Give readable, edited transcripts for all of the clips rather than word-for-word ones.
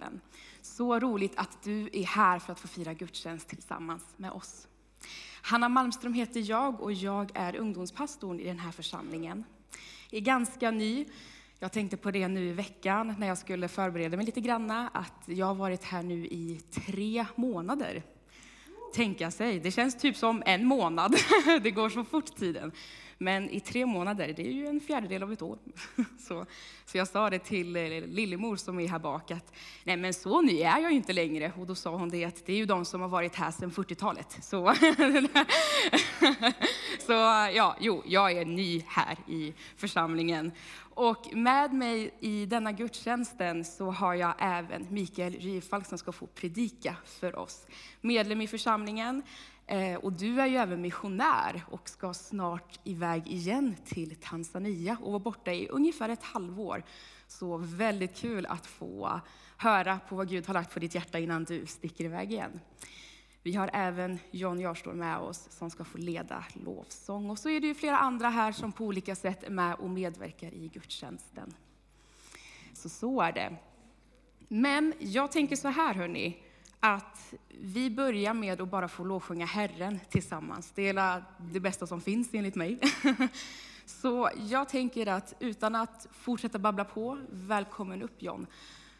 Framtidsfonden. Så roligt att du är här för att få fira gudstjänst tillsammans med oss. Hanna Malmström heter jag och jag är ungdomspastorn i den här församlingen. Jag är ganska ny. Jag tänkte på det nu i veckan när jag skulle förbereda mig lite granna. Att jag har varit här nu i 3 månader. Tänka sig, det känns typ som en månad. Det går så fort tiden. Men i 3 månader, det är ju en fjärdedel av ett år. Så jag sa det till Lillemor som är här bak att nej men så ny är jag ju inte längre. Och då sa hon det att det är ju de som har varit här sedan 40-talet. Så ja, jag är ny här i församlingen. Och med mig i denna gudstjänsten så har jag även Mikael Ryfalk som ska få predika för oss. Medlem i församlingen. Och du är ju även missionär och ska snart iväg igen till Tanzania och vara borta i ungefär ett halvår. Så väldigt kul att få höra på vad Gud har lagt på ditt hjärta innan du sticker iväg igen. Vi har även John Jarstor med oss som ska få leda lovsång. Och så är det ju flera andra här som på olika sätt är med och medverkar i gudstjänsten. Så är det. Men jag tänker så här hörni. Att vi börjar med att bara få lovsjunga Herren tillsammans. Det är det bästa som finns enligt mig. Så jag tänker att utan att fortsätta babbla på, välkommen upp John.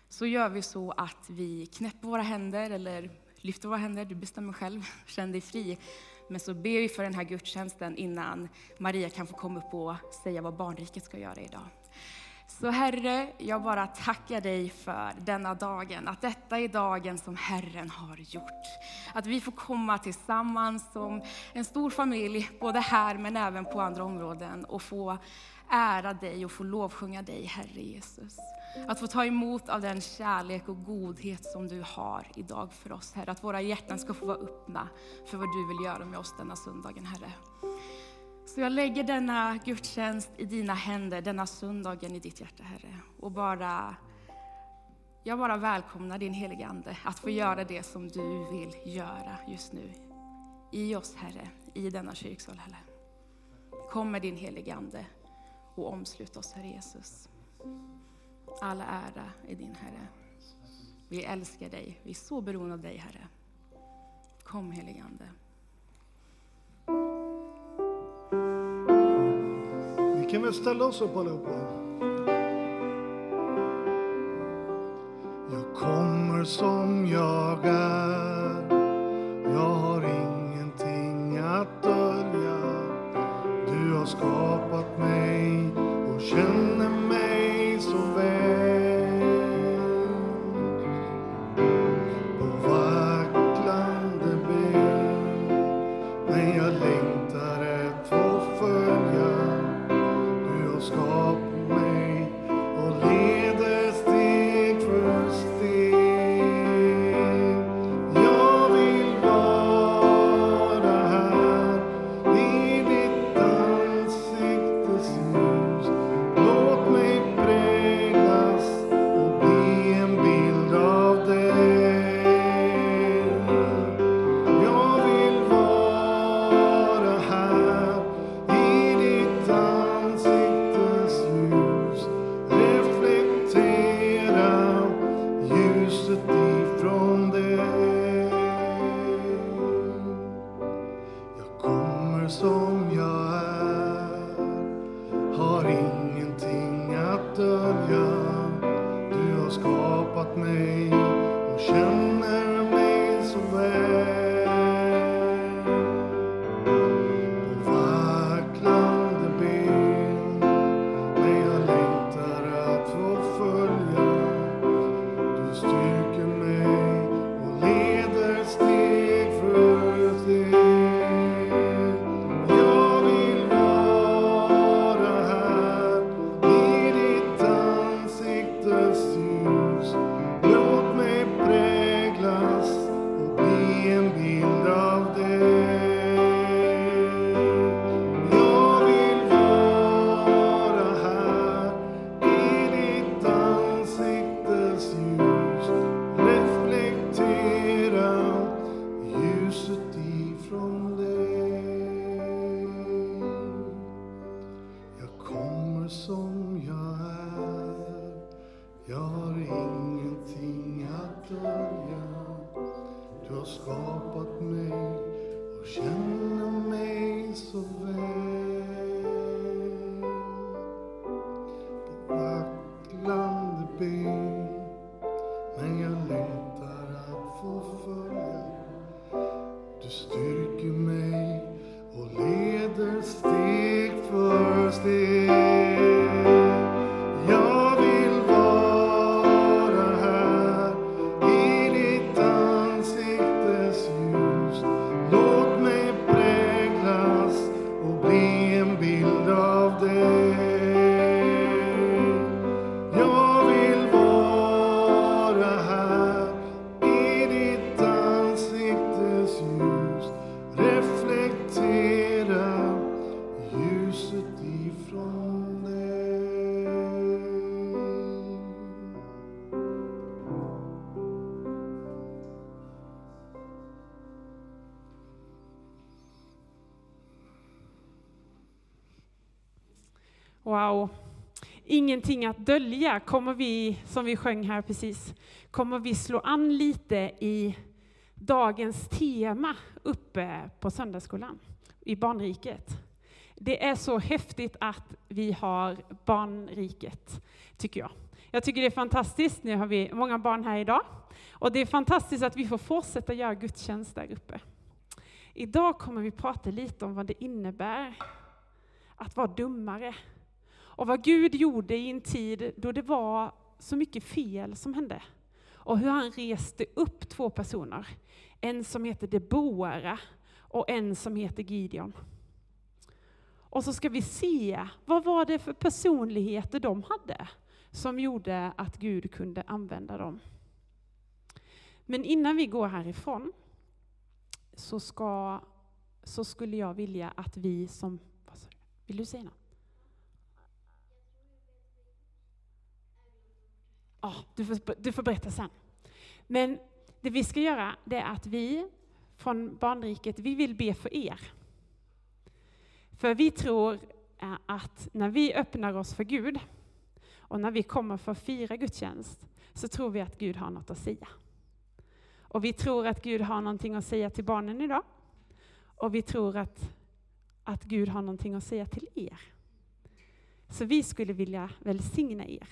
Så gör vi så att vi knäpper våra händer eller lyfter våra händer. Du bestämmer själv, känn dig fri. Men så ber vi för den här gudstjänsten innan Maria kan få komma upp och säga vad barnriket ska göra idag. Så Herre, jag bara tackar dig för denna dagen. Att detta är dagen som Herren har gjort. Att vi får komma tillsammans som en stor familj. Både här men även på andra områden. Och få ära dig och få lovsjunga dig Herre Jesus. Att få ta emot av den kärlek och godhet som du har idag för oss Herre. Att våra hjärtan ska få vara öppna för vad du vill göra med oss denna söndagen Herre. Så jag lägger denna gudstjänst i dina händer, denna söndagen i ditt hjärta, Herre. Och jag bara välkomnar din heliga ande att få göra det som du vill göra just nu. I oss, Herre, i denna kyrksal, Herre. Kom med din heliga ande och omslut oss, Herre Jesus. All ära är din, Herre. Vi älskar dig, vi är så beroende av dig, Herre. Kom, heliga ande. Kan vi ställa oss upp allihopa? Jag kommer som jag är. Jag har ingenting att dölja. Du har skapat mig och känner mig så väl. På vacklande ben. Men jag längtar ett och följa. Skapa mig och leder steg för steg. Jag vill vara här i ditt ansiktes ljus. Låt mig präglas och bli en bild av dig. Jag vill vara här i ditt ansiktes ljus. Thank you. historia. Du har skapat mig och känner mig så väl. På vacklande ben, men jag längtar att få följa. Du styrker mig och leder steg för steg. Wow, ingenting att dölja kommer vi, som vi sjöng här precis, kommer vi slå an lite i dagens tema uppe på söndagsskolan i barnriket. Det är så häftigt att vi har barnriket, tycker jag. Jag tycker det är fantastiskt, nu har vi många barn här idag och det är fantastiskt att vi får fortsätta göra gudstjänst där uppe. Idag kommer vi prata lite om vad det innebär att vara dummare. Och vad Gud gjorde i en tid då det var så mycket fel som hände. Och hur han reste upp två personer. En som heter Debora och en som heter Gideon. Och så ska vi se, vad var det för personligheter de hade som gjorde att Gud kunde använda dem. Men innan vi går härifrån så skulle jag vilja att vi som... Vill du säga något? Ja, du får berätta sen. Men det vi ska göra, det är att vi från barnriket, vi vill be för er. För vi tror att när vi öppnar oss för Gud och när vi kommer för att fira gudstjänst så tror vi att Gud har något att säga. Och vi tror att Gud har någonting att säga till barnen idag. Och vi tror att Gud har någonting att säga till er. Så vi skulle vilja välsigna er.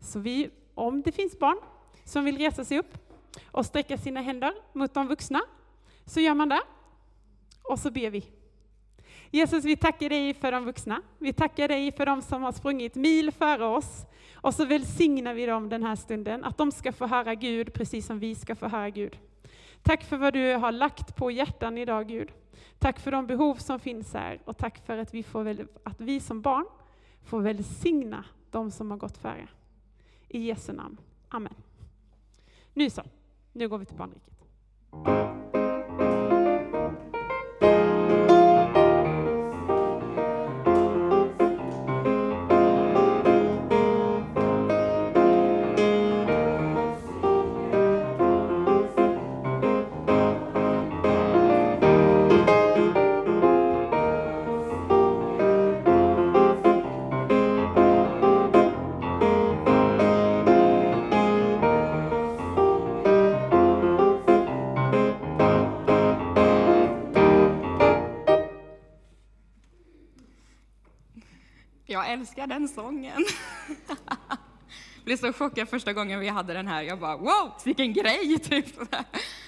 Så vi, om det finns barn som vill resa sig upp och sträcka sina händer mot de vuxna, så gör man det. Och så ber vi. Jesus, vi tackar dig för de vuxna. Vi tackar dig för de som har sprungit mil före oss. Och så välsignar vi dem den här stunden. Att de ska få höra Gud precis som vi ska få höra Gud. Tack för vad du har lagt på hjärtan idag, Gud. Tack för de behov som finns här. Och tack för att vi som barn får välsigna de som har gått före. I Jesu namn. Amen. Nu så. Nu går vi till barnriket. Jag älskar den sången. Jag blev så chockad första gången vi hade den här. Jag bara, wow, vilken grej! Typ.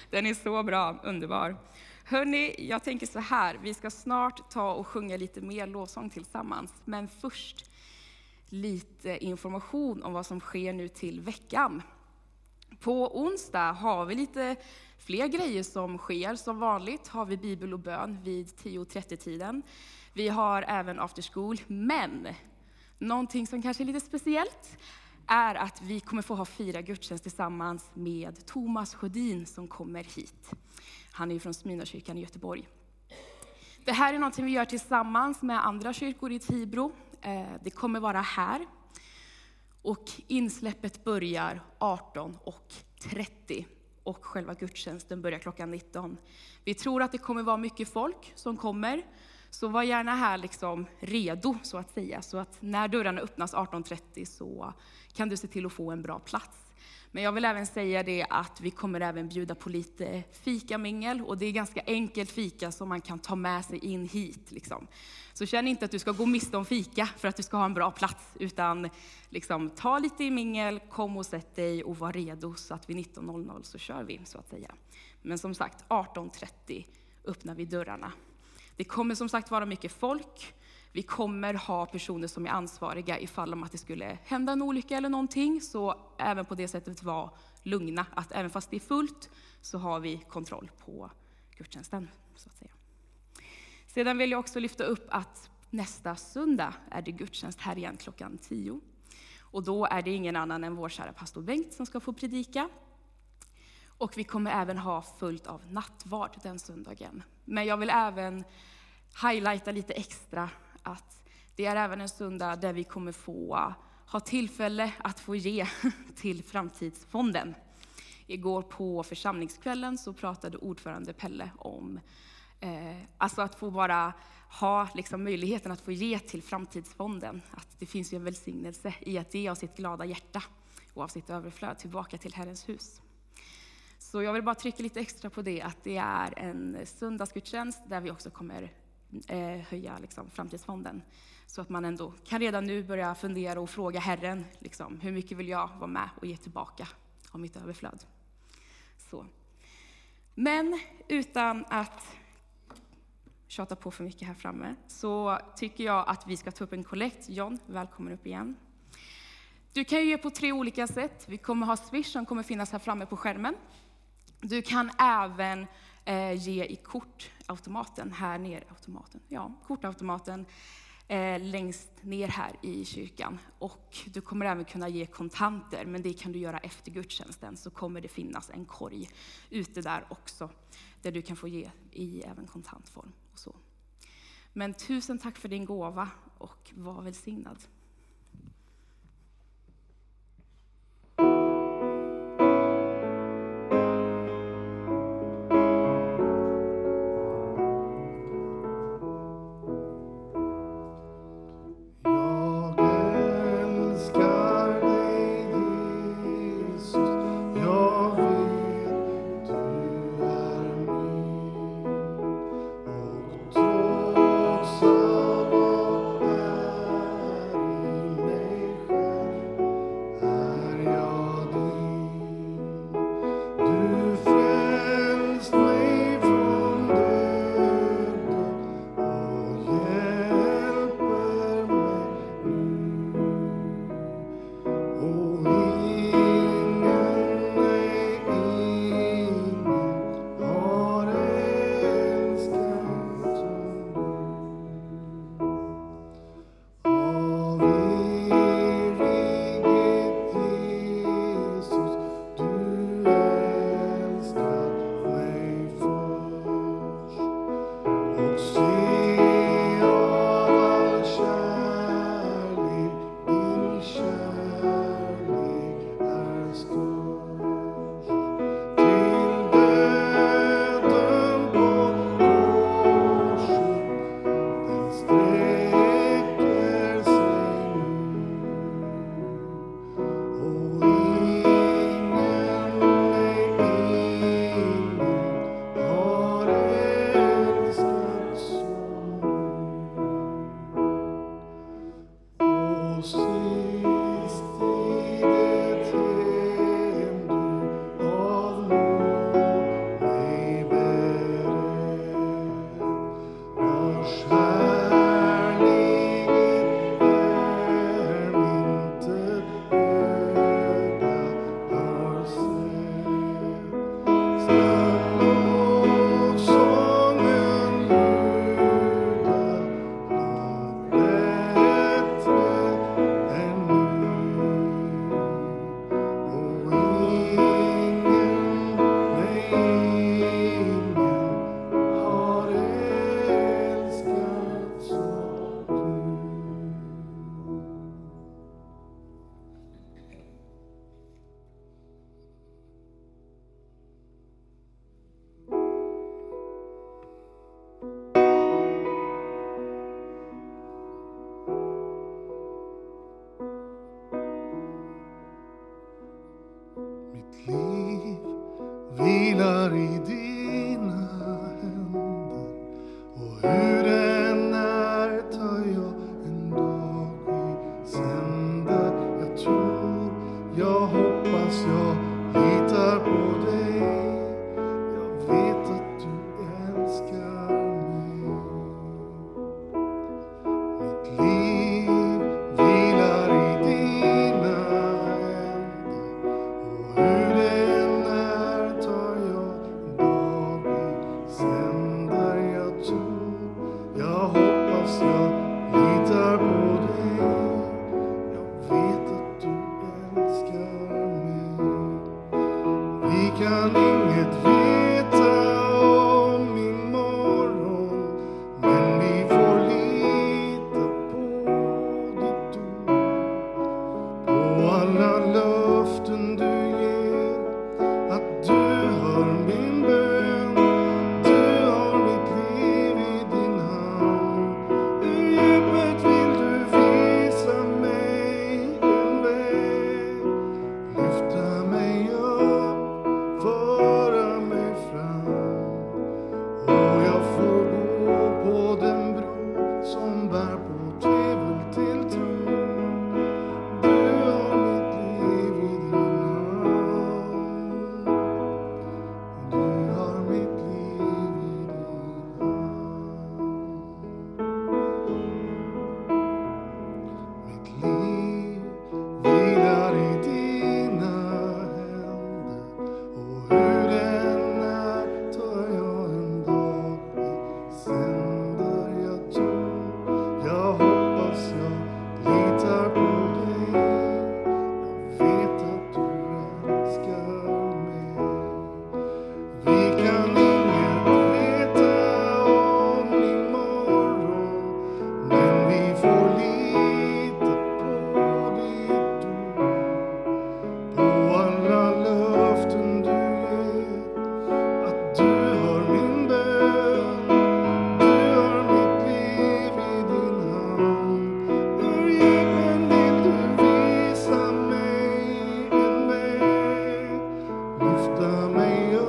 Den är så bra, underbar. Hörrni, jag tänker så här. Vi ska snart ta och sjunga lite mer lovsång tillsammans. Men först lite information om vad som sker nu till veckan. På onsdag har vi lite fler grejer som sker. Som vanligt har vi bibel och bön vid 10:30-tiden. Vi har även after school, men någonting som kanske är lite speciellt är att vi kommer få ha 4 gudstjänst tillsammans med Thomas Sjödin som kommer hit. Han är från Smyrnakyrkan i Göteborg. Det här är någonting vi gör tillsammans med andra kyrkor i Tibro. Det kommer vara här. Och insläppet börjar 18:30 och själva gudstjänsten börjar klockan 19. Vi tror att det kommer vara mycket folk som kommer. Så var gärna här liksom redo så att säga. Så att när dörrarna öppnas 18:30 så kan du se till att få en bra plats. Men jag vill även säga det att vi kommer även bjuda på lite fikamingel. Och det är ganska enkelt fika som man kan ta med sig in hit. Liksom. Så känn inte att du ska gå miste om fika för att du ska ha en bra plats. Utan liksom, ta lite i mingel, kom och sätt dig och var redo. Så att vid 19.00 så kör vi, så att säga. Men som sagt, 18.30 öppnar vi dörrarna. Det kommer som sagt vara mycket folk. Vi kommer ha personer som är ansvariga ifall om att det skulle hända en olycka eller någonting. Så även på det sättet vara lugna. Att även fast det är fullt så har vi kontroll på gudstjänsten, så att säga. Sedan vill jag också lyfta upp att nästa söndag är det gudstjänst här igen klockan 10. Och då är det ingen annan än vår kära pastor Bengt som ska få predika. Och vi kommer även ha fullt av nattvard den söndagen. Men jag vill även highlighta lite extra att det är även en söndag där vi kommer få ha tillfälle att få ge till Framtidsfonden. Igår på församlingskvällen så pratade ordförande Pelle om alltså att få bara ha liksom möjligheten att få ge till Framtidsfonden. Att det finns ju en välsignelse i att ge av sitt glada hjärta och av sitt överflöd tillbaka till Herrens hus. Så jag vill bara trycka lite extra på det, att det är en söndagsgudstjänst där vi också kommer höja liksom Framtidsfonden. Så att man ändå kan redan nu börja fundera och fråga Herren, liksom, hur mycket vill jag vara med och ge tillbaka av mitt överflöd. Så. Men utan att tjata på för mycket här framme så tycker jag att vi ska ta upp en kollekt. John, välkommen upp igen. Du kan ju ge på 3 olika sätt. Vi kommer ha Swish som kommer finnas här framme på skärmen. Du kan även ge i kortautomaten här nere. Automaten. Ja, kortautomaten längst ner här i kyrkan. Och du kommer även kunna ge kontanter, men det kan du göra efter gudstjänsten. Så kommer det finnas en korg ute där också, där du kan få ge i även kontantform. Och så. Men tusen tack för din gåva och var välsignad. vilar i dina händer, och hur den är tar jag en dag i sända. Jag tror, jag hoppas, jag litar på dig. Jag vet att du älskar mig. Mitt liv vilar i dina händer, och hur den är tar jag en dag i sändar. Jag tror, jag hoppas, jag litar på dig. Jag vet att du älskar mig. Vi kan inget veta om imorgon, men vi får lita på ditt ord, på alla löften du ger, att du hör min bön. Du har mitt liv i din hand. Hur djupet vill du visa mig en väg, lyfta mig upp, föra mig fram, och jag får gå på den bro som bär på tvivel till tro. Du har mitt liv i din hand. Du har mitt liv i din hand. Mitt liv vilar i dina händer, och hur den är tar jag en dag i sändar. Jag tror, jag hoppas, jag litar på dig. Jag vet att du älskar mig. Vi kan inget veta om imorgon, men vi får lita på ditt ord, på alla löften du ger, att du hör min bön. Du har mitt liv i din hand. Hur djupen vill du visa mig en väg, lyfta mig upp,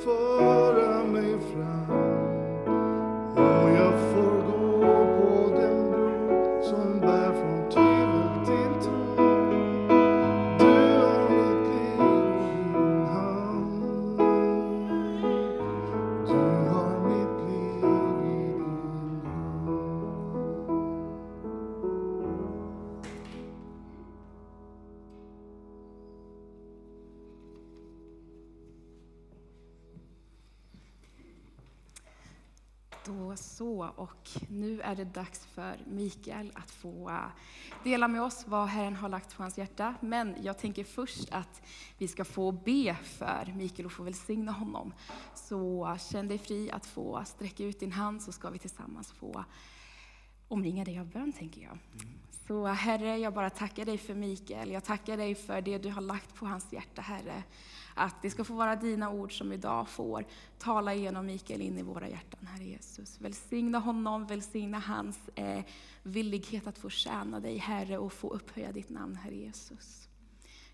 föra mig fram, och jag får gå på den bro som bär från tvivel till tro. Du har mitt liv i din hand. Du har mitt liv i din hand. Då så, och nu är det dags för Mikael att få dela med oss vad Herren har lagt på hans hjärta. Men jag tänker först att vi ska få be för Mikael och få välsigna honom. Så känn dig fri att få sträcka ut din hand, så ska vi tillsammans få omringa dig av bön, tänker jag. Så Herre, jag bara tackar dig för Mikael. Jag tackar dig för det du har lagt på hans hjärta, Herre. Att det ska få vara dina ord som idag får tala igenom Mikael in i våra hjärtan, Herre Jesus. Välsigna honom, välsigna hans villighet att få tjäna dig, Herre, och få upphöja ditt namn, Herre Jesus.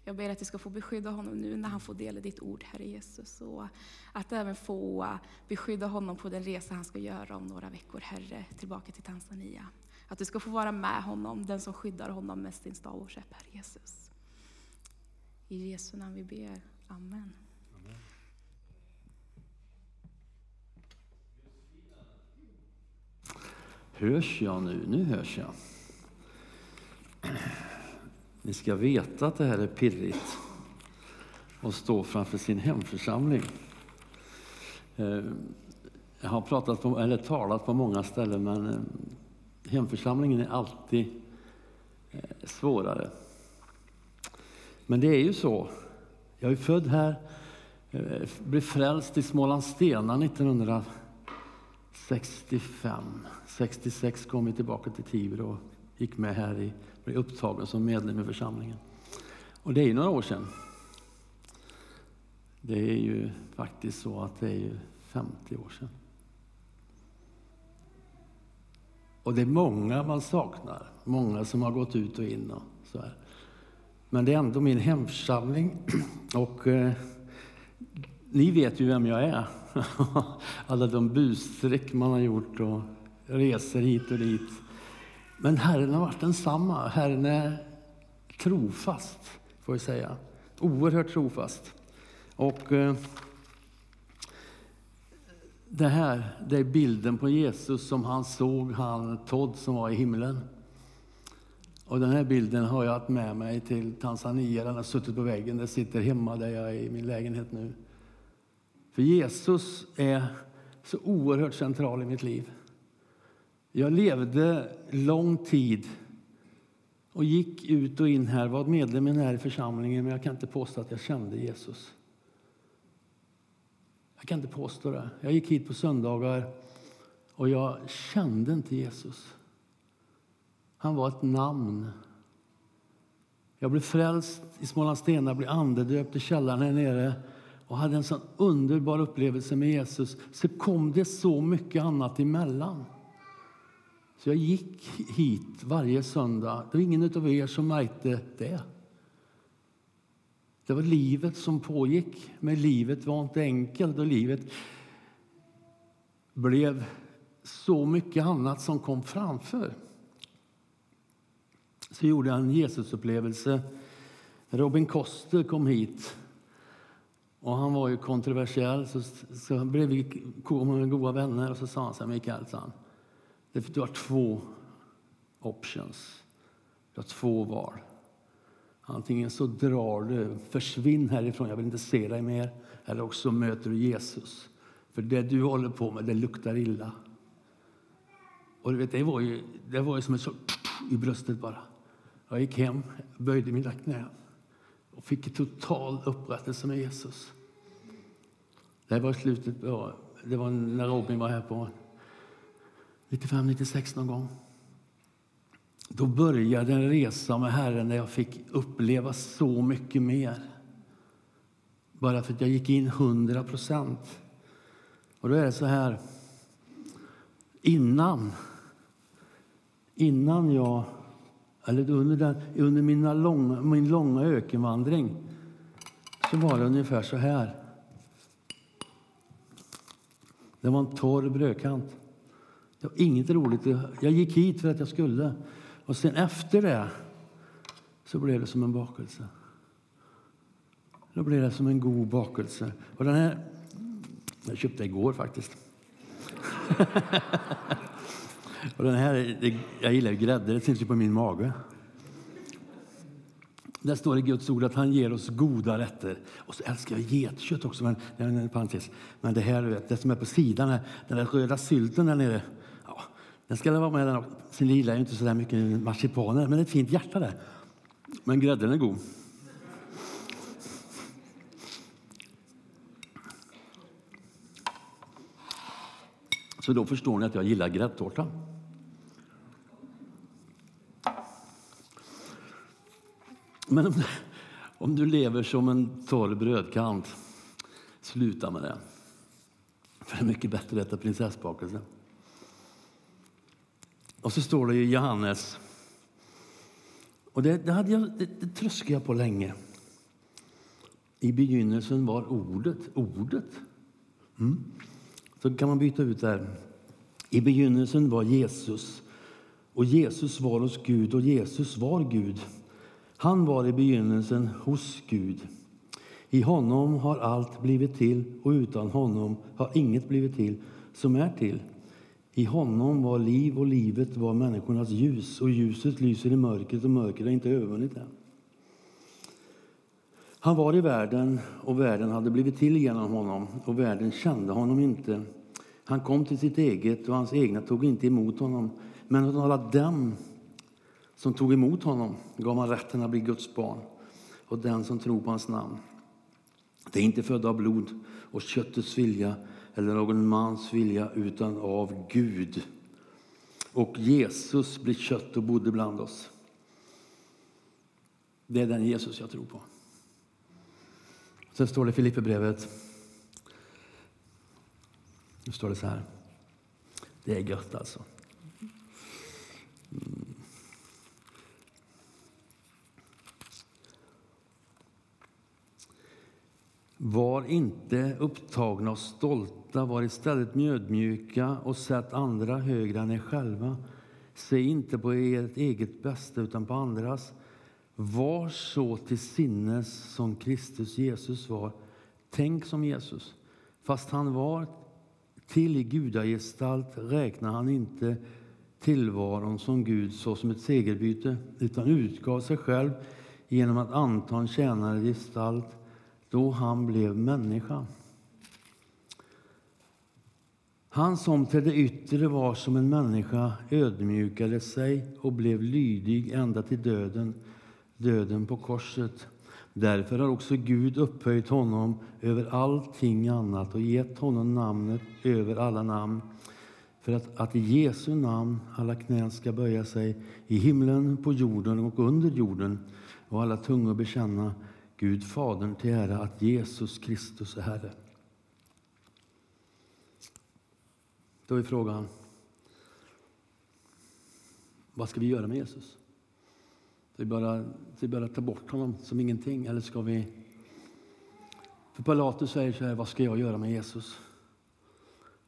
Jag ber att du ska få beskydda honom nu när han får dela ditt ord, Herre Jesus. Och att även få beskydda honom på den resa han ska göra om några veckor, Herre, tillbaka till Tanzania. Att du ska få vara med honom, den som skyddar honom mest din stav och käpp, Herre Jesus. I Jesu namn vi ber. Amen. Amen. Hörs jag nu? Nu hörs jag. Ni ska veta att det här är pirrigt att stå framför sin hemförsamling. Jag har talat på många ställen, men hemförsamlingen är alltid svårare. Men det är ju så. Jag är född här, blev frälst i Smålandsstenar 1965. 66 kom jag tillbaka till Tibro och gick med här i, blev upptagen som medlem i församlingen. Och det är ju några år sedan. Det är ju faktiskt så att det är ju 50 år sedan. Och det är många man saknar, många som har gått ut och in och så här. Men det är ändå min hemförsamling, och Ni vet ju vem jag är. Alla de bussträck man har gjort och reser hit och dit. Men Herren har varit densamma. Herren är trofast, får jag säga. Oerhört trofast. Och det här, det är bilden på Jesus som han såg, han Todd som var i himlen. Och den här bilden har jag haft med mig till Tanzania. Den har suttit på väggen. Den sitter hemma där jag är i min lägenhet nu. För Jesus är så oerhört central i mitt liv. Jag levde lång tid och gick ut och in här. Var medlem i den här församlingen, men jag kan inte påstå att jag kände Jesus. Jag kan inte påstå det. Jag gick hit på söndagar och jag kände inte Jesus. Han var ett namn. Jag blev frälst i Smålandsstenar, blev andedöpt i källaren här nere och hade en sån underbar upplevelse med Jesus. Så kom det så mycket annat emellan. Så jag gick hit varje söndag. Det var ingen utav er som märkte det. Det var livet som pågick. Men livet var inte enkelt. Och livet blev så mycket annat som kom framför. Så gjorde jag en Jesusupplevelse. Robin Koster kom hit. Och han var ju kontroversiell. Så blev vi goda vänner. Och så sa han så här, Mikael, du har två options. Du har två val. Antingen så drar du, försvinn härifrån, jag vill inte se dig mer. Eller också möter du Jesus. För det du håller på med, det luktar illa. Och du vet, det var ju som ett så i bröstet bara. Jag gick hem, böjde mina knän. Och fick total upprättelse med Jesus. Det var slutet, det var när Robin var här på 95-96 någon gång. Då började en resa med Herren där jag fick uppleva så mycket mer. Bara för att jag gick in 100%. Och då är det så här. Innan jag, eller under min långa ökenvandring, så var det ungefär så här. Det var en torr brödkant. Det var inget roligt. Jag gick hit för att jag skulle. Och sen efter det så blev det som en bakelse. Då blev det som en god bakelse. Och den här, jag köpte igår faktiskt. Och den här, jag gillar grädde, det syns ju på min mage. Där står det i Guds ord att han ger oss goda rätter. Och så älskar jag getkött också, men det är en parentes. Men det här, det som är på sidan här, den där röda sylten där nere. Ja, den ska vara med den också. Sen gillar jag inte så där mycket marsipaner, men det är ett fint hjärta där. Men grädden är god. Så då förstår ni att jag gillar gräddtårta. Men om du lever som en torr brödkant, sluta med det. För det är mycket bättre att äta prinsessbakelse. Och så står det ju Johannes. Och det tröskade jag på länge. I begynnelsen var ordet. Så kan man byta ut där. I begynnelsen var Jesus. Och Jesus var hos Gud. Och Jesus var Gud. Han var i begynnelsen hos Gud. I honom har allt blivit till och utan honom har inget blivit till som är till. I honom var liv och livet var människornas ljus och ljuset lyser i mörkret och mörkret har inte övervunnit det. Han var i världen och världen hade blivit till genom honom och världen kände honom inte. Han kom till sitt eget och hans egna tog inte emot honom, men åt alla dem som tog emot honom gav han rätten att bli Guds barn och den som tror på hans namn. Det är inte född av blod och köttets vilja eller någon mans vilja utan av Gud. Och Jesus blev kött och bodde bland oss. Det är den Jesus jag tror på. Sen står det i Filipperbrevet. Nu står det så här. Det är gött alltså. Var inte upptagna och stolta, var istället mjödmjuka och sätt andra högre än er själva. Se inte på ert eget bästa utan på andras. Var så till sinnes som Kristus Jesus var. Tänk som Jesus. Fast han var till i gudagestalt räknade han inte tillvaron som Gud så som ett segerbyte, utan utgav sig själv genom att anta en tjänare gestalt då han blev människa. Han som till det yttre var som en människa ödmjukade sig och blev lydig ända till döden, döden på korset. Därför har också Gud upphöjt honom över allting annat och gett honom namnet över alla namn. För att i Jesu namn alla knän ska böja sig i himlen, på jorden och under jorden. Och alla tungor bekänna Gud Fadern till ära att Jesus Kristus är Herre. Då är frågan, vad ska vi göra med Jesus? Ska vi bara ta bort honom som ingenting? Eller ska vi... För Pilatus säger så här, vad ska jag göra med Jesus?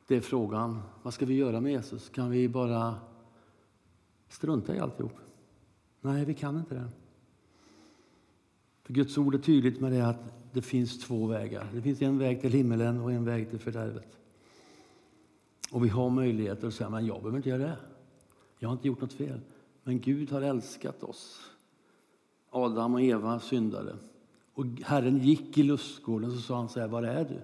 Det är frågan, vad ska vi göra med Jesus? Kan vi bara strunta i alltihop? Nej, vi kan inte det. För Guds ord är tydligt med det att det finns två vägar. Det finns en väg till himmelen och en väg till fördärvet. Och vi har möjligheter att säga, men jag behöver inte göra det. Jag har inte gjort något fel. Men Gud har älskat oss. Adam och Eva syndade. Och Herren gick i lustgården och så sa han så här, var är du?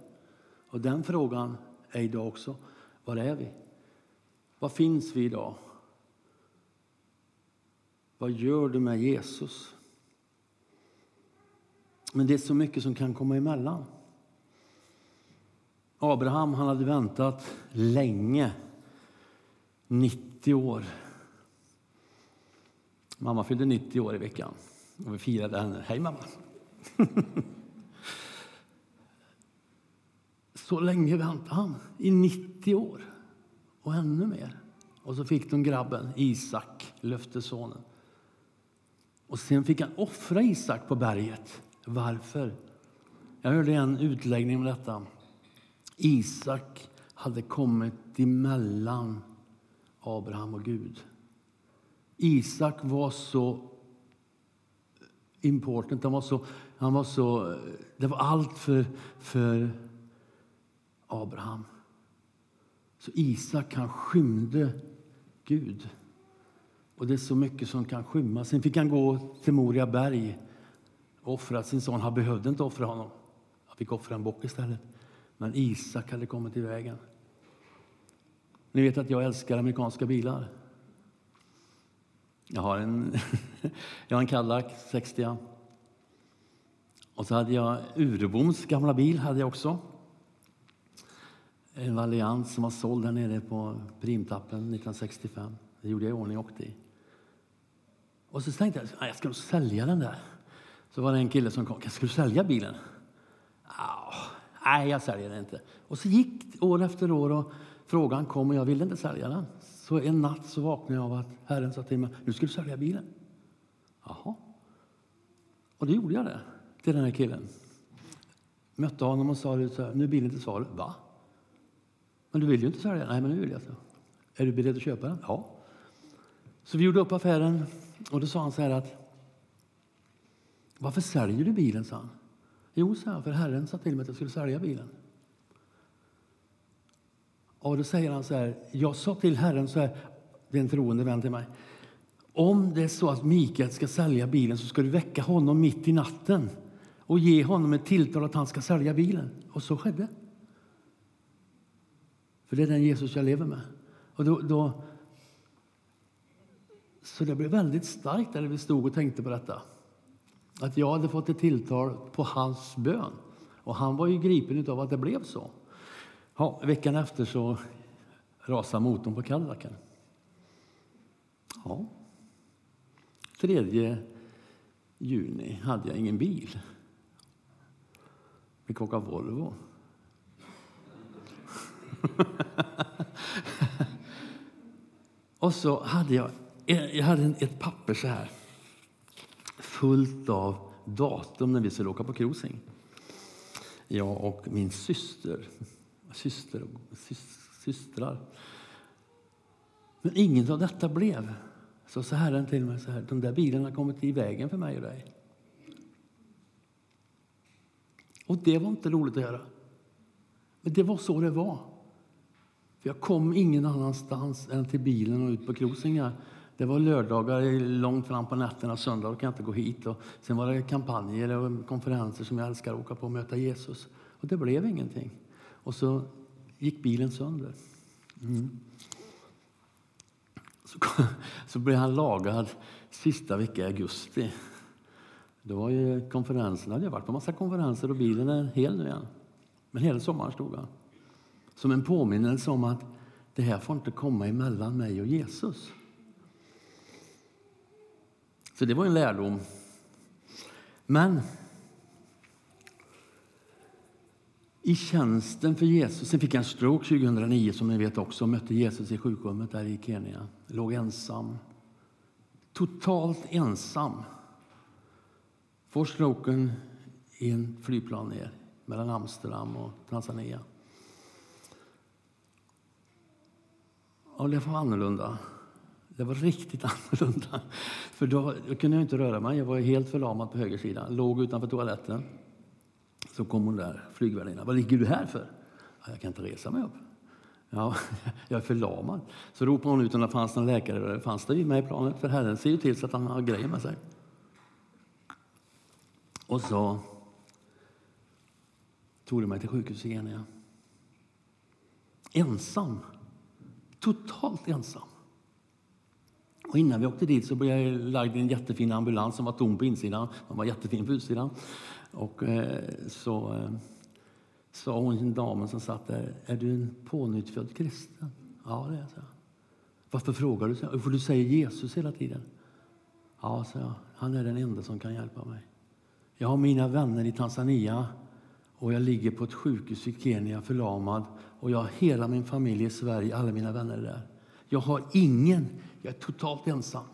Och den frågan är idag också. Var är vi? Vad finns vi idag? Vad gör du med Jesus? Men det är så mycket som kan komma emellan. Abraham, han hade väntat länge. 90 år. Mamma fyllde 90 år i veckan. Och vi firade henne. Hej mamma! Så länge väntade han. I 90 år. Och ännu mer. Och så fick de grabben, Isak, löftesonen. Och sen fick han offra Isak på berget. Varför? Jag hörde en utläggning om detta. Isak hade kommit emellan Abraham och Gud. Isak var så important, han var så det var allt för Abraham. Så Isak han skymde Gud. Och det är så mycket som kan skymma. Sen fick han gå till Moria berg och offra sin son. Han behövde inte offra honom. Han fick offra en bock istället. Men Isak hade kommit i vägen. Ni vet att jag älskar amerikanska bilar. Jag har en Cadillac 60. Och så hade jag Ureboms gamla bil hade jag också. En Valiant som var såld där nere på primtappen 1965. Det gjorde jag i ordning och åkte i. Och så tänkte jag ska nog sälja den där. Så var det en kille som kom. Ska du sälja bilen? Nej, jag säljer den inte. Och så gick år efter år och frågan kom och jag ville inte sälja den. Så en natt så vaknade jag av att Herren sa till mig, nu ska du sälja bilen. Jaha. Och det gjorde jag det till den här killen. Mötte honom och sa så här, nu är bilen till salu. Va? Men du vill ju inte sälja den. Nej, men nu vill jag. Så. Är du beredd att köpa den? Ja. Så vi gjorde upp affären och då sa han så här att, varför säljer du bilen, sa han. Jo, sa han, för Herren sa till mig att jag skulle sälja bilen. Och då säger han så här, jag sa till Herren så här, det är en troende vän till mig. Om det är så att Mikael ska sälja bilen så ska du väcka honom mitt i natten. Och ge honom ett tilltal att han ska sälja bilen. Och så skedde. För det är den Jesus jag lever med. Och då så det blev väldigt starkt när vi stod och tänkte på detta. Att jag hade fått ett tilltal på hans bön. Och han var ju gripen av att det blev så. Ja, veckan efter så rasade motorn på Cadillacen. Ja. 3 juni hade jag ingen bil. Vi åkte Volvo. Och så hade jag hade ett papper så här. Fullt av datum när vi skulle åka på cruising. jag och min systrar. Men inget av detta blev. Så sa Herren till mig så här: de där bilarna har kommit i vägen för mig och dig. Och det var inte roligt att göra. Men det var så det var. För jag kom ingen annanstans än till bilen och ut på Krosinga. Det var lördagar långt fram på nätterna. Söndagar kan jag inte gå hit. Och sen var det kampanjer och konferenser som jag älskar att åka på och möta Jesus. Och det blev ingenting. Och så gick bilen sönder. Så blev han lagad sista vecka i augusti. Det var ju konferenserna. Jag hade varit på massa konferenser och bilen är hel nu igen. Men hela sommaren stod han. Som en påminnelse om att det här får inte komma emellan mig och Jesus. Så det var en lärdom. Men i tjänsten för Jesus. Sen fick jag en stroke 2009 som ni vet också. Mötte Jesus i sjukrummet där i Kenya. Låg ensam. Totalt ensam. Får stroken i en flygplan ner. Mellan Amsterdam och Tanzania. Och det var annorlunda. Det var riktigt annorlunda. För då kunde jag inte röra mig. Jag var helt förlamad på höger sida. Låg utanför toaletten. Så kom hon där, flygvärdinnan. Vad ligger du här för? Jag kan inte resa mig upp. Ja, jag är förlamad. Så ropade hon ut om det fanns någon läkare. Det fanns det ju med i planet. För Herren ser ju till så att han har grejer med sig. Och så tog det mig till sjukhus igen. Ja. Ensam. Totalt ensam. Och innan vi åkte dit så blev jag lagd i en jättefin ambulans som var tom på insidan. Den var jättefin på utsidan. Och så sa hon till damen som satt där: är du en pånyttfödd kristen? Ja, det är jag. Varför frågar du så? För du säger Jesus hela tiden. Ja, sa jag. Han är den enda som kan hjälpa mig. Jag har mina vänner i Tanzania. Och jag ligger på ett sjukhus i Kenya förlamad. Och jag har hela min familj i Sverige. Alla mina vänner är där. Jag har ingen. Jag är totalt ensam.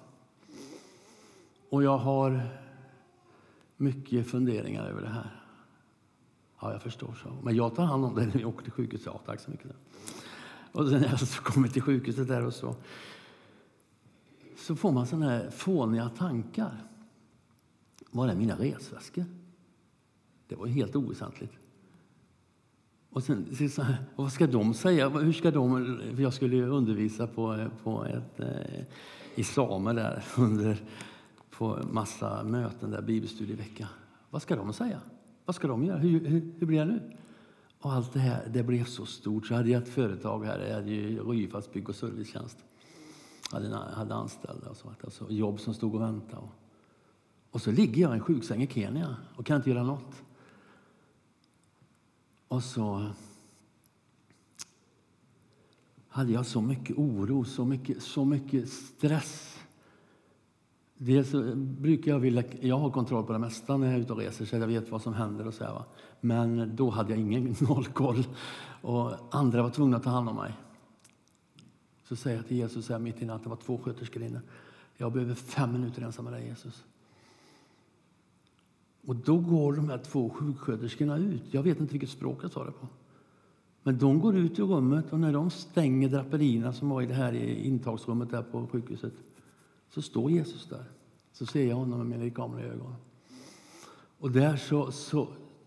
Och jag har mycket funderingar över det här. Ja, jag förstår så. Men jag tar hand om det när jag åker till sjukhuset. Ja, tack så mycket. Och sen när jag så kommer till sjukhuset där och så får man sådana här fåniga tankar. Var är mina resväskor? Det var helt oväsentligt. Och sen så här, vad ska de säga? Hur ska de? Jag skulle ju undervisa i samer där på massa möten där, bibelstudievecka. Vad ska de säga? Vad ska de göra? Hur blir det nu? Och allt det här, det blev så stort. Så hade jag ett företag här. Jag hade ju Ryfalks bygg- och servicetjänst. Jag hade anställda och så. Alltså, jobb som stod och väntade. Och så ligger jag i en sjuksäng i Kenya och kan inte göra något. Och så hade jag så mycket oro, så mycket stress. Dels så brukar jag har kontroll på det mesta när jag är ute och reser så jag vet vad som händer och så här, va. Men då hade jag ingen nollkoll och andra var tvungna att ta hand om mig. Så säger jag till Jesus här mitt i natten, det var 2 sköterskor inne. Jag behöver 5 minuter ensam med dig, Jesus. Och då går de här 2 sjuksköterskorna ut. Jag vet inte vilket språk jag tar det på. Men de går ut i rummet och när de stänger draperierna som var i det här intagsrummet där på sjukhuset. Så står Jesus där. Så ser jag honom med mina kamera i ögonen. Och där så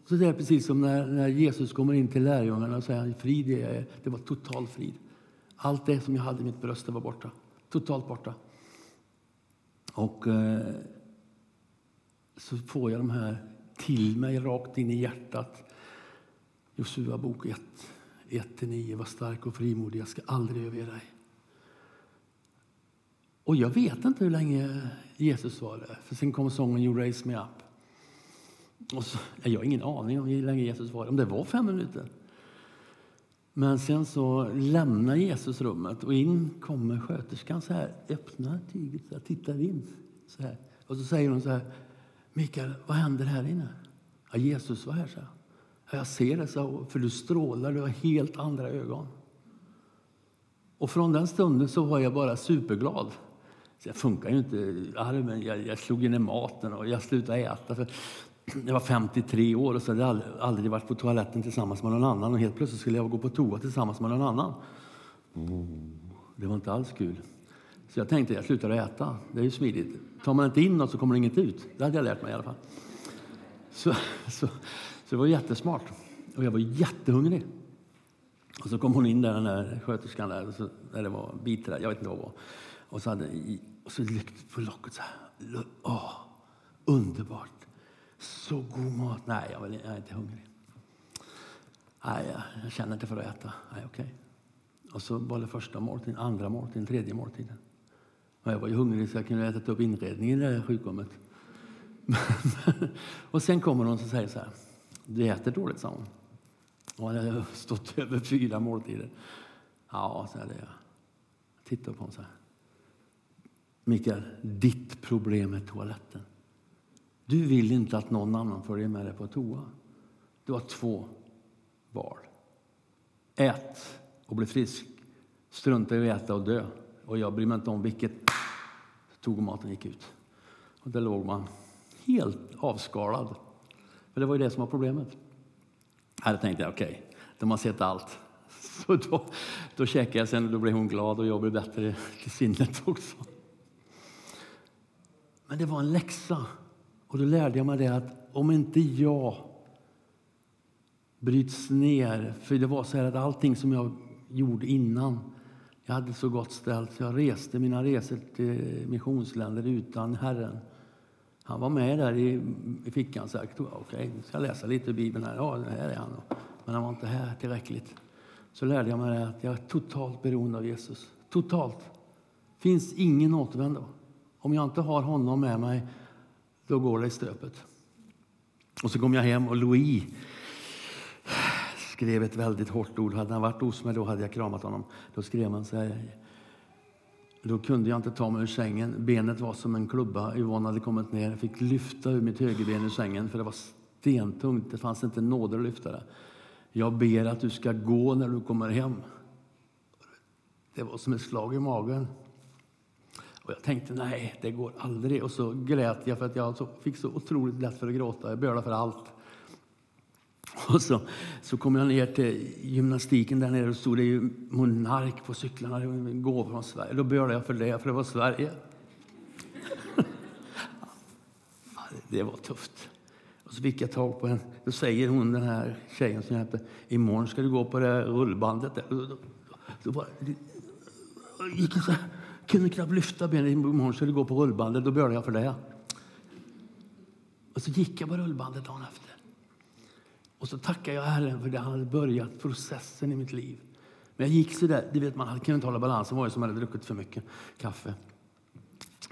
det är precis som när Jesus kommer in till lärjungarna och säger frid är jag. Det var total frid. Allt det som jag hade i mitt bröst det var borta. Totalt borta. Och så får jag de här till mig rakt in i hjärtat. Josua bok 1-9. Var stark och frimodig. Jag ska aldrig överge dig. Och jag vet inte hur länge Jesus var där. För sen kom sången You Raise Me Up. Och så, jag har ingen aning om hur länge Jesus var där. Om det var 5 minuter. Men sen så lämnar Jesus rummet. Och in kommer sköterskan så här. Öppnar tyget så här. Tittar in så här. Och så säger hon så här. Mikael, vad händer här inne? Ja, Jesus var här, så. Ja, jag ser det, så, för du strålar, du har helt andra ögon. Och från den stunden så var jag bara superglad. Så jag funkar ju inte armen, jag slog in i maten och jag slutade äta. För jag var 53 år och så hade jag aldrig varit på toaletten tillsammans med någon annan. Och helt plötsligt skulle jag gå på toa tillsammans med någon annan. Det var inte alls kul. Så jag tänkte, jag slutar äta. Det är ju smidigt. Tar man inte in något så kommer det inget ut. Det hade jag lärt mig i alla fall. Så det var jättesmart. Och jag var jättehungrig. Och så kom hon in där, den där sköterskan där. Och så, där det var biträde, jag vet inte vad det var. Och så, så lyckte på locket så här. Åh, underbart. Så god mat. Nej, jag är inte hungrig. Nej, jag känner inte för att äta. Nej, okej. Och så var det första måltiden, andra måltiden, tredje måltiden. Och jag var ju hungrig så jag kunde äta upp inredningen i det här sjukvården. Och sen kommer hon och säger så här. Du äter dåligt, sa hon. Och jag har stått över 4 måltider. Ja, så är det jag. Tittar på hon så här. Mikael, ditt problem är toaletten. Du vill inte att någon annan följer med dig på toa. Du har 2 val. Ät och bli frisk. Strunta i att äta och dö. Och jag bryr mig inte om vilket. Så tog maten gick ut. Och där låg man helt avskalad. För det var ju det som var problemet. Här tänkte jag, okej, de har sett allt. Så då käkade jag sen och då blev hon glad. Och jag blev bättre till sinnet också. Men det var en läxa. Och då lärde jag mig det att om inte jag bryts ner, för det var så här att allting som jag gjorde innan, jag hade så gott ställt så jag reste mina resor till missionsländer utan Herren. Han var med där i fickan så här, okej, nu ska jag läsa lite i Bibeln här, ja det här är han, men han var inte här tillräckligt. Så lärde jag mig det att jag är totalt beroende av Jesus, totalt. Finns ingen återvändo. Om jag inte har honom med mig, då går det i stöpet. Och så kom jag hem och Louis skrev ett väldigt hårt ord. Hade han varit hos mig, då hade jag kramat honom. Då skrev han så här. Då kunde jag inte ta mig ur sängen. Benet var som en klubba. Yvonne hade kommit ner. Jag fick lyfta ur mitt högerben ur sängen. För det var stentungt. Det fanns inte nåder att lyfta det. Jag ber att du ska gå när du kommer hem. Det var som ett slag i magen. Och jag tänkte, nej, det går aldrig. Och så grät jag för att jag fick så otroligt lätt för att gråta. Jag började för allt. Och så kom jag ner till gymnastiken där nere. Och stod det ju monark på cyklarna. Det var en gåva från Sverige. Då började jag för det, för det var Sverige. Det var tufft. Och så fick jag tag på en. Då säger hon, den här tjejen som jag hette. Imorgon ska du gå på det här rullbandet. Då bara, gick jag så här. Kunde knappt lyfta benet. Imorgon skulle gå på rullbandet. Då började jag för det. Och så gick jag på rullbandet dagen efter. Och så tackade jag Herren för det. Han hade börjat processen i mitt liv. Men jag gick så där. Det vet man. Han kunde inte hålla balansen. Var ju som hade druckit för mycket kaffe.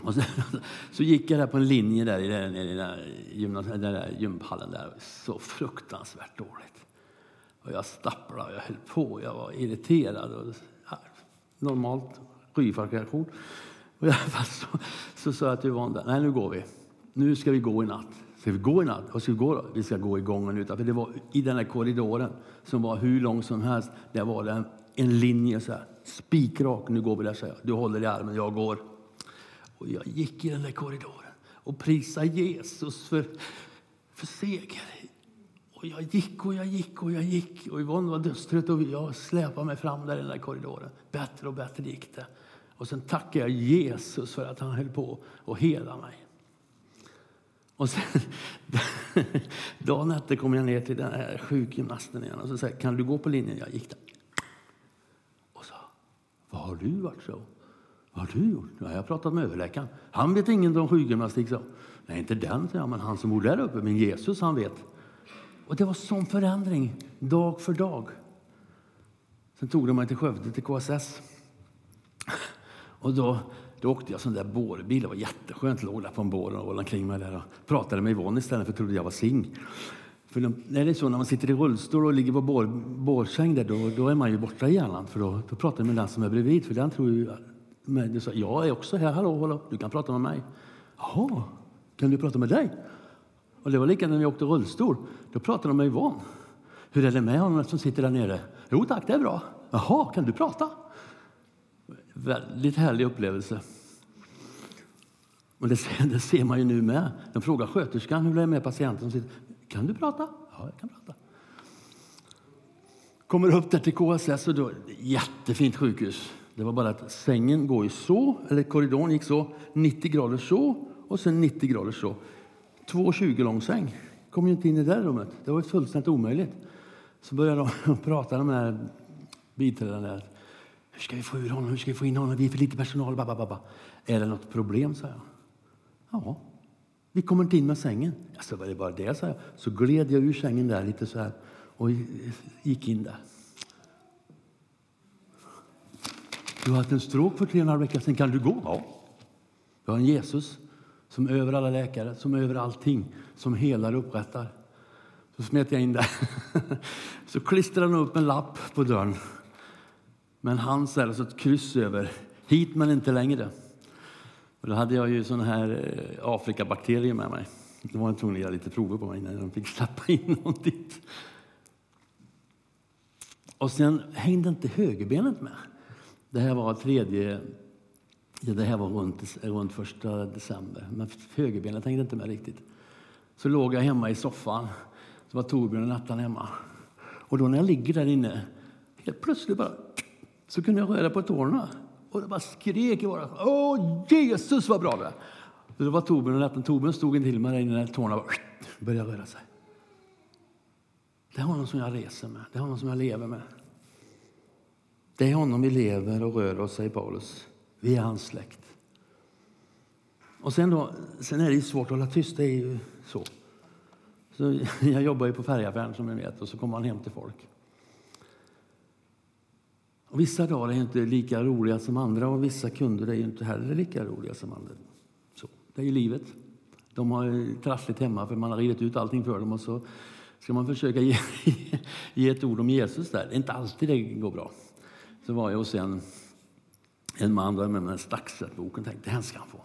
Och så gick jag där på en linje där. I den där gympallen där. Så fruktansvärt dåligt. Och jag stapplade. Jag höll på. Jag var irriterad. Och, ja, normalt. Ryfarkreaktion. Och jag så sa jag till Yvonne, nej nu går vi. Nu ska vi gå i natt. Ska vi gå i natt? Och ska vi gå då? Vi ska gå i gången utanför. Det var i den här korridoren som var hur lång som helst. Där var det en linje så här. Spikrak, nu går vi där, säger jag. Du håller i armen, jag går. Och jag gick i den där korridoren. Och prisade Jesus för seger. Och jag gick och jag gick och jag gick. Och Yvonne var dödstrött och jag släpade mig fram där i den där korridoren. Bättre och bättre gick det. Och sen tackade jag Jesus för att han höll på och helade mig. Och sen dagen efter kom jag ner till den här sjukgymnasten igen. Och så sa jag, kan du gå på linjen? Jag gick där. Och sa, vad har du varit så? Vad har du gjort? Ja, jag har pratat med överläkaren. Han vet ingenting om sjukgymnastik. Så. Nej, inte den, sa jag, men han som bor där uppe. Men Jesus, han vet. Och det var sån förändring, dag för dag. Sen tog de mig till Skövde, till KSS. Och då åkte jag sån där bårbil. Det var jätteskönt, låg där på en båren och omkring mig där. Och pratade med Yvonne istället, för jag trodde jag var sing. För det är så, när man sitter i rullstol och ligger på bårsäng där, då är man ju borta i hjärnan. För då pratar jag med den som är bredvid. För den tror ju, men sa, jag är också här, hallå, du kan prata med mig. Jaha, kan du prata med dig? Och det var lika när vi åkte rullstol. Då pratade de med Yvonne. Hur är det med honom som sitter där nere? Jo tack, det är bra. Jaha, kan du prata? Väldigt härlig upplevelse. Och det ser man ju nu med. Den frågar sköterskan, hur är med patienten? Sitter, kan du prata? Ja, jag kan prata. Kommer upp där till KSS och då, jättefint sjukhus. Det var bara att sängen går ju så, eller korridoren gick så, 90 grader så och sen 90 grader så. 2,20 lång säng. Kom ju inte in i det där rummet. Det var ju fullständigt omöjligt. Så började de prata med de här biträdarna där. Hur ska vi få ur honom? Hur ska vi få in honom? Vi är för lite personal. Babababa. Är det något problem, sa jag. Ja, vi kommer inte in med sängen. Alltså var det bara det, sa jag. Så gled jag ur sängen där lite så här. Och gick in där. Du har haft en stroke för 3,5 veckor sedan. Kan du gå? Ja. Jag har en Jesus som över alla läkare, som över allting, som helar och upprättar. Så smet jag in där. Så klistrade han upp en lapp på dörren. Men han så alltså ett kryss över. Hit men inte längre. Och då hade jag ju sån här Afrikabakterier med mig. Det var en tvungen att göra lite prover på mig när de fick släppa in någonting. Och sen hängde inte högerbenet med. Det här var runt 1 december. Men högerbenet hängde inte med riktigt. Så låg jag hemma i soffan. Så var Torbjörn och Nattan hemma. Och då när jag ligger där inne, helt plötsligt bara, så kunde jag röra på tårna. Och det bara skrek i våra. Åh, Jesus vad bra det. Så det var Torbjörn och Nattan. Torbjörn stod inte till mig där inne när tårna bara, började röra sig. Det är honom som jag reser med. Det är honom som jag lever med. Det är honom vi lever och rör oss, säger Paulus. Vi är hans släkt. Och sen är det ju svårt att hålla tyst. Det är ju så. Så jag jobbar ju på färgaffären som ni vet. Och så kommer man hem till folk. Och vissa dagar är inte lika roliga som andra. Och vissa kunder är ju inte heller lika roliga som andra. Så, det är ju livet. De har ju trassligt hemma för man har rivit ut allting för dem. Och så ska man försöka ge ett ord om Jesus där. Inte alltid det går bra. Så var jag hos en man där med den här Staxet-boken. Tänkte, den ska han få.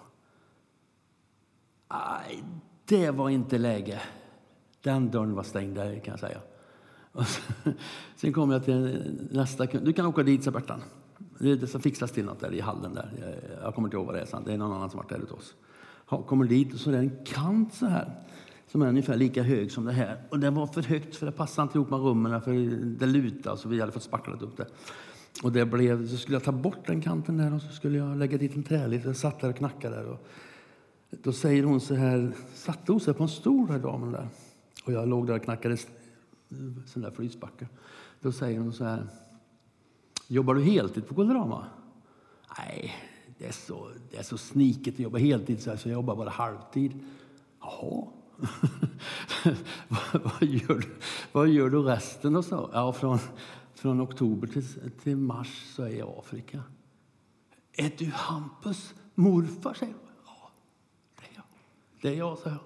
Nej, det var inte läge. Den dörren var stängd där, kan jag säga. Och sen kom jag till nästa kund. Du kan åka dit, sa Bertan. Det ska fixas till något där i hallen där. Jag kommer inte ihåg vad det är sant. Det är någon annan som har varit där åt oss. Jag kommer dit och så är det en kant så här. Som är ungefär lika hög som det här. Och det var för högt för det passade inte ihop med rummen. För det lutade så vi hade fått spacklat upp det. Och det blev, så skulle jag ta bort den kanten där och så skulle jag lägga dit en trälig. Jag satt där och knackade där. Och då säger hon så här, satte hon sig på en stol där damen där. Och jag låg där och knackade sån där frysbacka. Då säger hon så här, jobbar du heltid på Gullrama? Nej, det är så sniket att jobba heltid så här, så jag jobbar bara halvtid. Jaha. vad gör du resten och så? Ja, från oktober till mars så är jag i Afrika. Är du Hampus morfar, säger jag. Ja, det är jag, säger jag.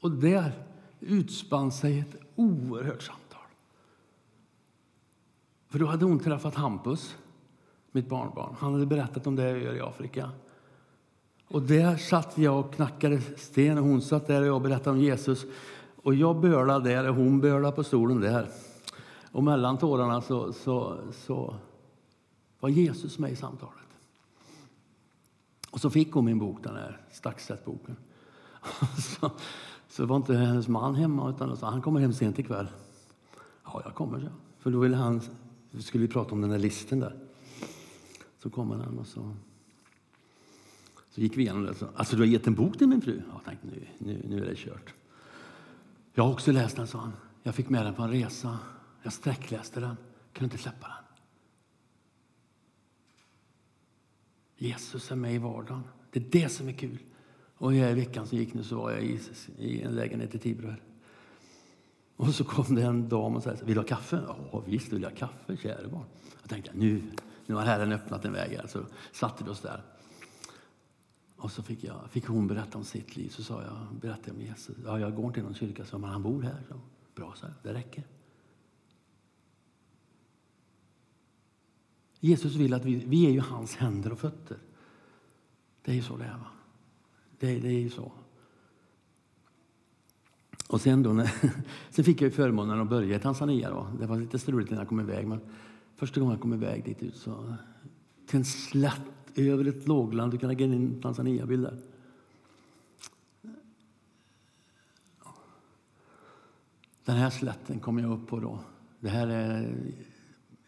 Och där utspann sig ett oerhört samtal. För då hade hon träffat Hampus, mitt barnbarn. Han hade berättat om det jag gör i Afrika. Och där satt jag och knackade sten och hon satt där och jag berättade om Jesus. Och jag bölade där och hon bölade på stolen där. Och mellan tårarna så var Jesus med i samtalet. Och så fick hon min bok, den här Staxet-boken. Så var inte hennes man hemma utan sa, han kommer hem sent ikväll. Ja, jag kommer. Ja. För då ville han, skulle vi prata om den här listen där. Så kommer han och så gick vi igenom det. Alltså du har gett en bok till min fru? Ja, tänkte nu är det kört. Jag har också läst den, sa han. Jag fick med den på en resa. Jag sträckläste den. Kunde inte släppa den. Jesus är med i vardagen. Det är det som är kul. Och i veckan som gick nu så var jag i en lägenhet i Tibro. Och så kom det en dam och sa, vill du ha kaffe? Ja visst vill jag ha kaffe, kära barn. Jag tänkte, nu har Herren öppnat en väg här. Så satte vi oss där. Och så fick hon berätta om sitt liv. Så sa jag, berätta om Jesus. Ja, jag går inte i någon kyrka, så men han bor här. Så. Bra, så det räcker. Jesus vill att vi är ju hans händer och fötter. Det är ju så det är, va? Det är ju så. Och sen då, sen fick jag ju förmånen att börja i Tanzania då. Det var lite struligt när jag kom iväg. Men första gången jag kom iväg dit ut så till en slätt över ett lågland. Du kan lägga in Tanzania-bilder. Den här slätten kom jag upp på då. Det här är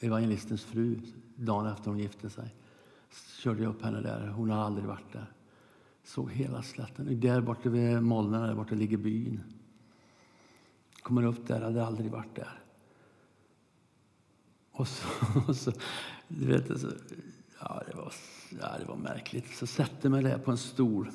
evangelistens fru. Dagen efter hon gifte sig körde jag upp henne där. Hon har aldrig varit där. Såg hela slätten. Där borta vid molnen, där borta ligger byn. Kommer upp där, hade aldrig varit där. Och så du vet, så, det var märkligt. Så satte mig där på en stol.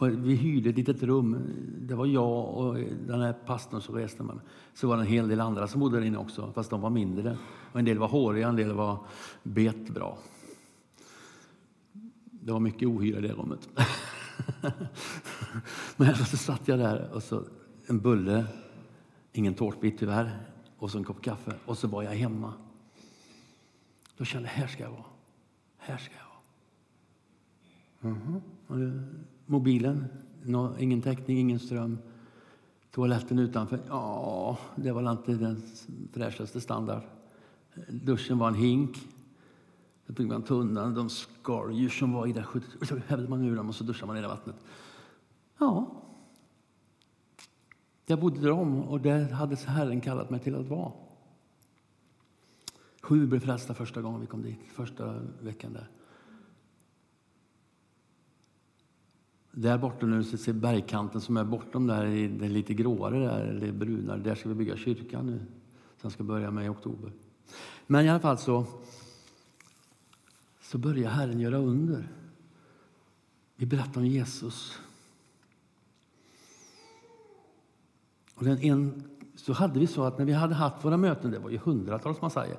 Vi hyrde ett litet rum. Det var jag och den här pastorn som reste med mig. Så var det en hel del andra som bodde där inne också. Fast de var mindre. Och en del var håriga, en del var bet bra. Det var mycket ohyra i det rummet. Men så satt jag där. Och så en bulle. Ingen tårtbit tyvärr. Och så en kopp kaffe. Och så var jag hemma. Då kände jag, här ska jag vara. Här ska jag vara. Mobilen, ingen täckning, ingen ström. Toaletten utanför, det var inte den fräschaste standard. Duschen var en hink. Då tog man tunnan, de skaldjur som var i det skjutet. Så hävde man ur dem och så duschade man i det vattnet. Ja. Jag bodde där om och det hade Herren kallat mig till att vara. 7 blev frälsta första gången vi kom dit. Första veckan där. Där borta nu så ser bergkanten som är bortom där. Det är lite gråare där, eller brunare. Där ska vi bygga kyrkan nu. Sen ska börja med i oktober. Men i alla fall så börjar Herren göra under. Vi berättar om Jesus. Och så hade vi så att när vi hade haft våra möten, det var ju hundratals man säger,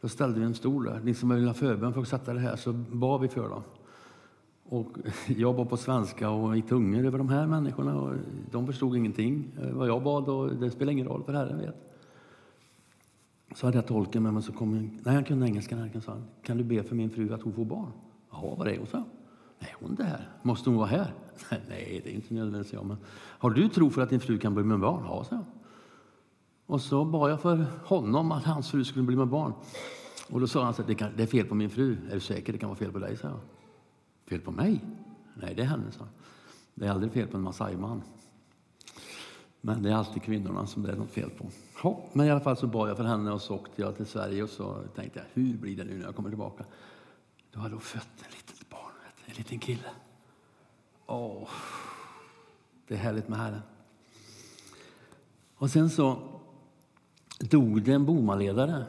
då ställde vi en stol där. Ni som vill ha förbön för att sätta det här, så bad vi för dem. Och jag bad på svenska och i tungor över de här människorna. Och de förstod ingenting vad jag bad och det spelar ingen roll för Herren vet. Så hade jag tolken med mig så kom jag. Nej, han kunde engelska när han sa, kan du be för min fru att hon får barn? Ja, vad är hon så? Nej, hon är här. Måste hon vara här? Nej, det är inte nödvändigt. Men har du tro för att din fru kan bli med barn? Ja, så. Och så bad jag för honom att hans fru skulle bli med barn. Och då sa han så att det är fel på min fru. Är du säker? Det kan vara fel på dig, så. Fel på mig? Nej, det är henne, så. Det är aldrig fel på en masai-man. Men det är alltid kvinnorna som det är något fel på. Ja, men i alla fall så bad jag för henne och så åkte jag till Sverige. Och så tänkte jag, hur blir det nu när jag kommer tillbaka? Då hade jag fött en litet barn, en liten kille. Det är härligt med Herren. Och sen så dog det en bomaledare.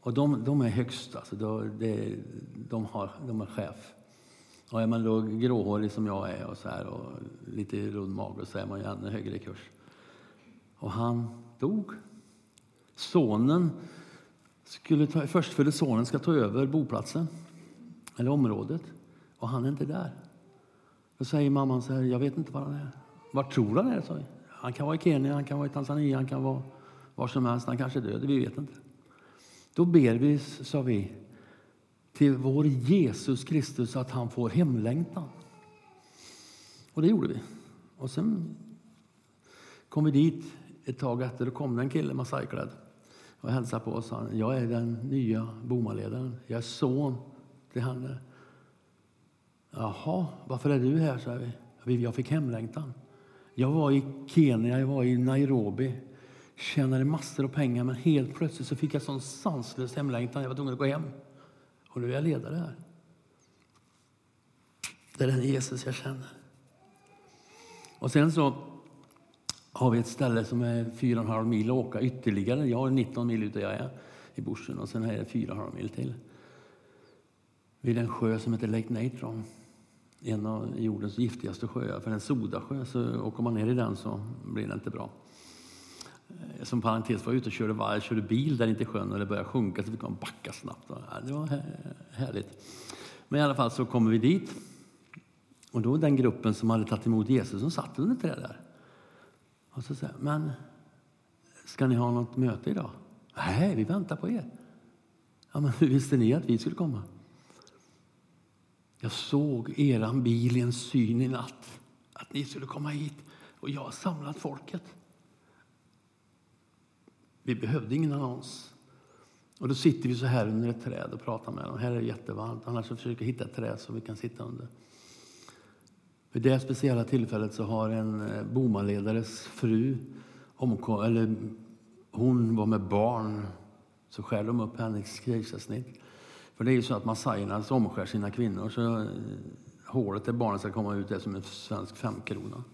Och de är högst, alltså de är chef. Och är man då gråhårig som jag är och så här och lite rund mage så är man ju ännu högre i kurs. Och han dog. Förstfödde sonen ska ta över boplatsen eller området och han är inte där. Då säger mamman så här, jag vet inte var han är. Var tror han är? Så han kan vara i Kenya, han kan vara i Tanzania, han kan vara var som helst, han kanske är död, vi vet inte. Då ber vi, sa vi, till vår Jesus Kristus att han får hemlängtan. Och det gjorde vi. Och sen kom vi dit ett tag efter och kom en kille massaiklädd och hälsade på oss. Jag är den nya bomaledaren. Jag är son till han. Jaha, varför är du här? Sa vi. Jag fick hemlängtan. Jag var i Kenya, jag var i Nairobi. Tjänade massor av pengar men helt plötsligt så fick jag sån sanslös hemlängtan. Jag var tvungen att gå hem. Och nu är jag ledare här. Det är den Jesus jag känner. Och sen så har vi ett ställe som är 4,5 mil att åka ytterligare. Jag har 19 mil ute jag är i Borsen. Och sen här är det 4,5 mil till. Vid en sjö som heter Lake Natron. En av jordens giftigaste sjöar. För en sodasjö. Så åker man ner i den så blir det inte bra. Som parentes var ute och körde bil där inte sjön och det började sjunka så fick man backa snabbt. Det var härligt. Men i alla fall så kommer vi dit. Och då den gruppen som hade tagit emot Jesus som satt under träd där. Och så säger men ska ni ha något möte idag? Nej, vi väntar på er. Ja, men hur visste ni att vi skulle komma? Jag såg eran bil i en syn i natt. Att ni skulle komma hit. Och jag har samlat folket. Vi behövde ingen annons. Och då sitter vi så här under ett träd och pratar med dem. Här är det jättevarmt. Annars försöker vi hitta ett träd som vi kan sitta under. Vid det speciella tillfället så har en bomarledares fru hon var med barn, så skär de upp hennes kejsarsnitt. För det är ju så att massajerna omskär sina kvinnor, så hålet där barnen ska komma ut är som en svensk 5-krona.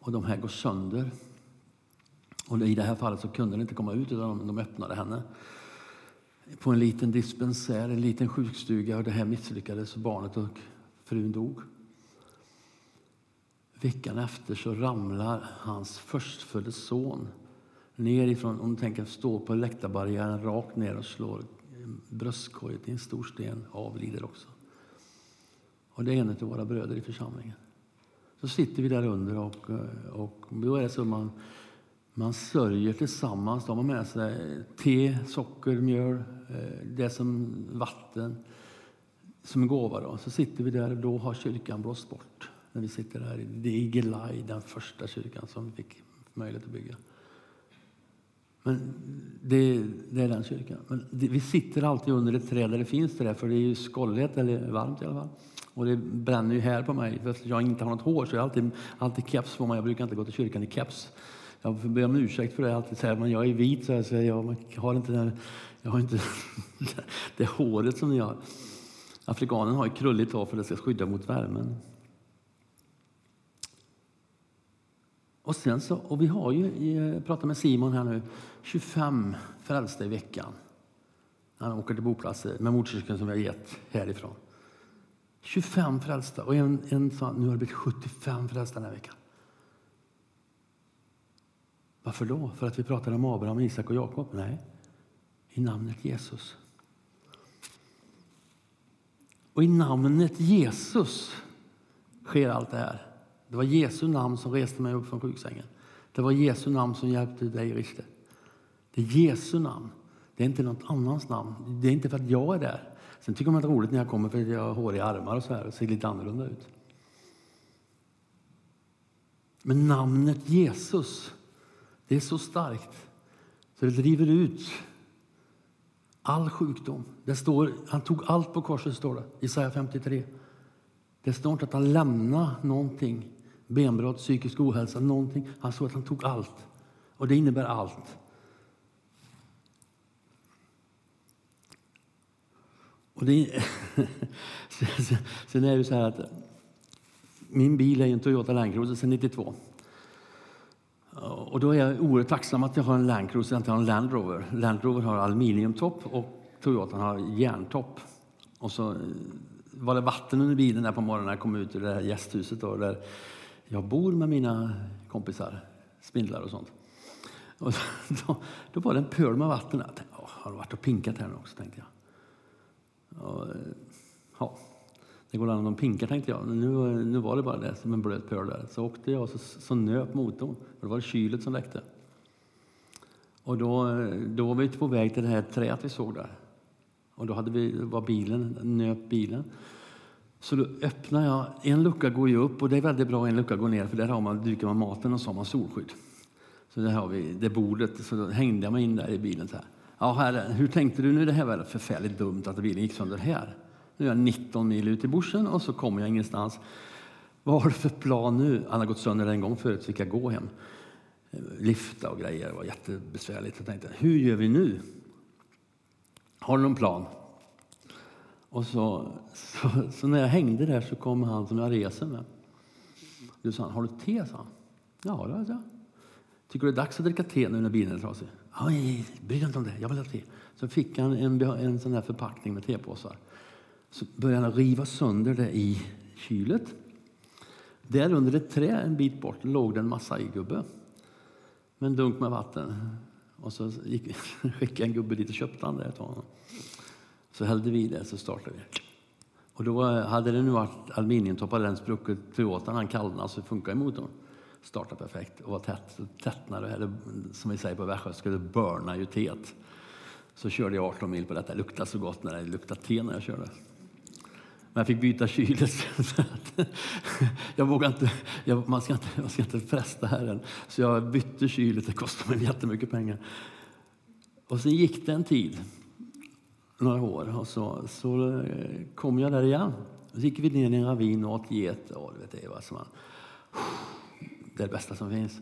Och de här går sönder. Och i det här fallet så kunde de inte komma ut, utan de öppnade henne. På en liten dispensär, en liten sjukstuga, och det här misslyckades, och barnet och frun dog. Veckan efter så ramlar hans förstfödde son nerifrån, om du tänker stå på läktarbarriären rakt ner och slår bröstkorget i en stor sten, avlider också. Och det är en av våra bröder i församlingen. Så sitter vi där under och då är det så man sörjer tillsammans. De har med sig te, socker, mjöl, det som vatten, som gåva då. Så sitter vi där och då har kyrkan blåst bort. När vi sitter här i Gila, den första kyrkan som vi fick möjlighet att bygga. Men det är den kyrkan. Men vi sitter alltid under ett träd där det finns det där. För det är ju skålligt eller varmt i alla fall. Och det bränner ju här på mig. För jag inte har något hår så jag har alltid keps på mig. Jag brukar inte gå till kyrkan i keps. Jag ber om ursäkt för det. Jag alltid säger att jag är vit. Så jag har inte det håret som ni har. Afrikanen har ju krulligt hår för det ska skydda mot värmen. Och vi har ju pratat med Simon här nu, 25 frälsta i veckan. Han åker till boplatser med motorcykeln som vi har gett härifrån. 25 frälsta. Och en sa, nu har det blivit 75 frälsta den här veckan. Varför då? För att vi pratade om Abraham, Isak och Jakob? Nej, i namnet Jesus. Och i namnet Jesus sker allt det här. Det var Jesu namn som reste mig upp från sjuksängen. Det var Jesu namn som hjälpte dig, Richter. Det är Jesu namn. Det är inte något annans namn. Det är inte för att jag är där. Sen tycker man det är roligt när jag kommer för att jag har håriga armar och så här. Det ser lite annorlunda ut. Men namnet Jesus, det är så starkt. Så det driver ut all sjukdom. Det står, han tog allt på korset, står det. Jesaja 53. Det står inte att han lämnade någonting. Benbrott, psykisk ohälsa, någonting. Han såg att han tog allt. Och det innebär allt. Och det sen är det så här att min bil är ju en Toyota Land Cruiser sedan 92. Och då är jag oerhört tacksam att jag har en Land Cruiser, inte har en Land Rover. Land Rover har aluminiumtopp och Toyota har järntopp. Och så var det vatten under bilen där på morgonen när jag kom ut ur det här gästhuset då, där jag bor med mina kompisar, spindlar och sånt. Och då var det en pöl med vatten där. Jag tänkte, har det varit och pinkat här nu också, tänkte jag. Och, ja, det går an om de pinkar, tänkte jag. Nu var det bara det som en blöt pöl där. Så åkte jag och så nöp motorn. Och då var det kylet som läckte. Och då var vi på väg till det här träet vi såg där. Och då var bilen, nöp bilen. Så då öppnar jag, en lucka går ju upp och det är väldigt bra, en lucka går ner. För där har man, dyker man maten och så har man solskydd. Så där har vi det bordet, så då hängde jag mig in där i bilen så här. Ja herre, hur tänkte du nu? Det här var förfärligt dumt att bilen gick sönder här. Nu är jag 19 mil ut i bushen och så kommer jag ingenstans. Vad har du för plan nu? Han har gått sönder en gång förut så fick jag gå hem. Lifta och grejer, det var jättebesvärligt. Jag tänkte, hur gör vi nu? Har du någon plan? Och så när jag hängde där så kom han som jag reser med. Du sa, har du te? Sa han. Ja, det har jag. Tycker du det är dags att dricka te nu när bilen är trasig? Nej, bryr inte om det. Jag vill ha te. Så fick han en sån här förpackning med tepåsar. Så började han riva sönder det i kylet. Där under ett träd en bit bort låg det en massaigubbe. Med en dunk med vatten. Och så skickade en gubbe dit och köpte han det. Så hällde vi det, så startade vi. Och då hade det nu varit aluminiumtoppar, den sprucket Toyotan, han kallade så funkar motorn. Startade perfekt och var tätt. Så tättnade det här, som vi säger på Växjö, skulle börna ju teet. Så körde jag 18 mil på detta. Det luktade så gott när det luktade te när jag körde. Men jag fick byta kylet. Jag vågade inte, man ska inte fresta här än. Så jag bytte kylet, det kostade mig jättemycket pengar. Och sen gick det en tid. några år. Och så kom jag där igen. Då gick vi ner i en ravin och åt get. Och vet det, vad som man, det är det bästa som finns,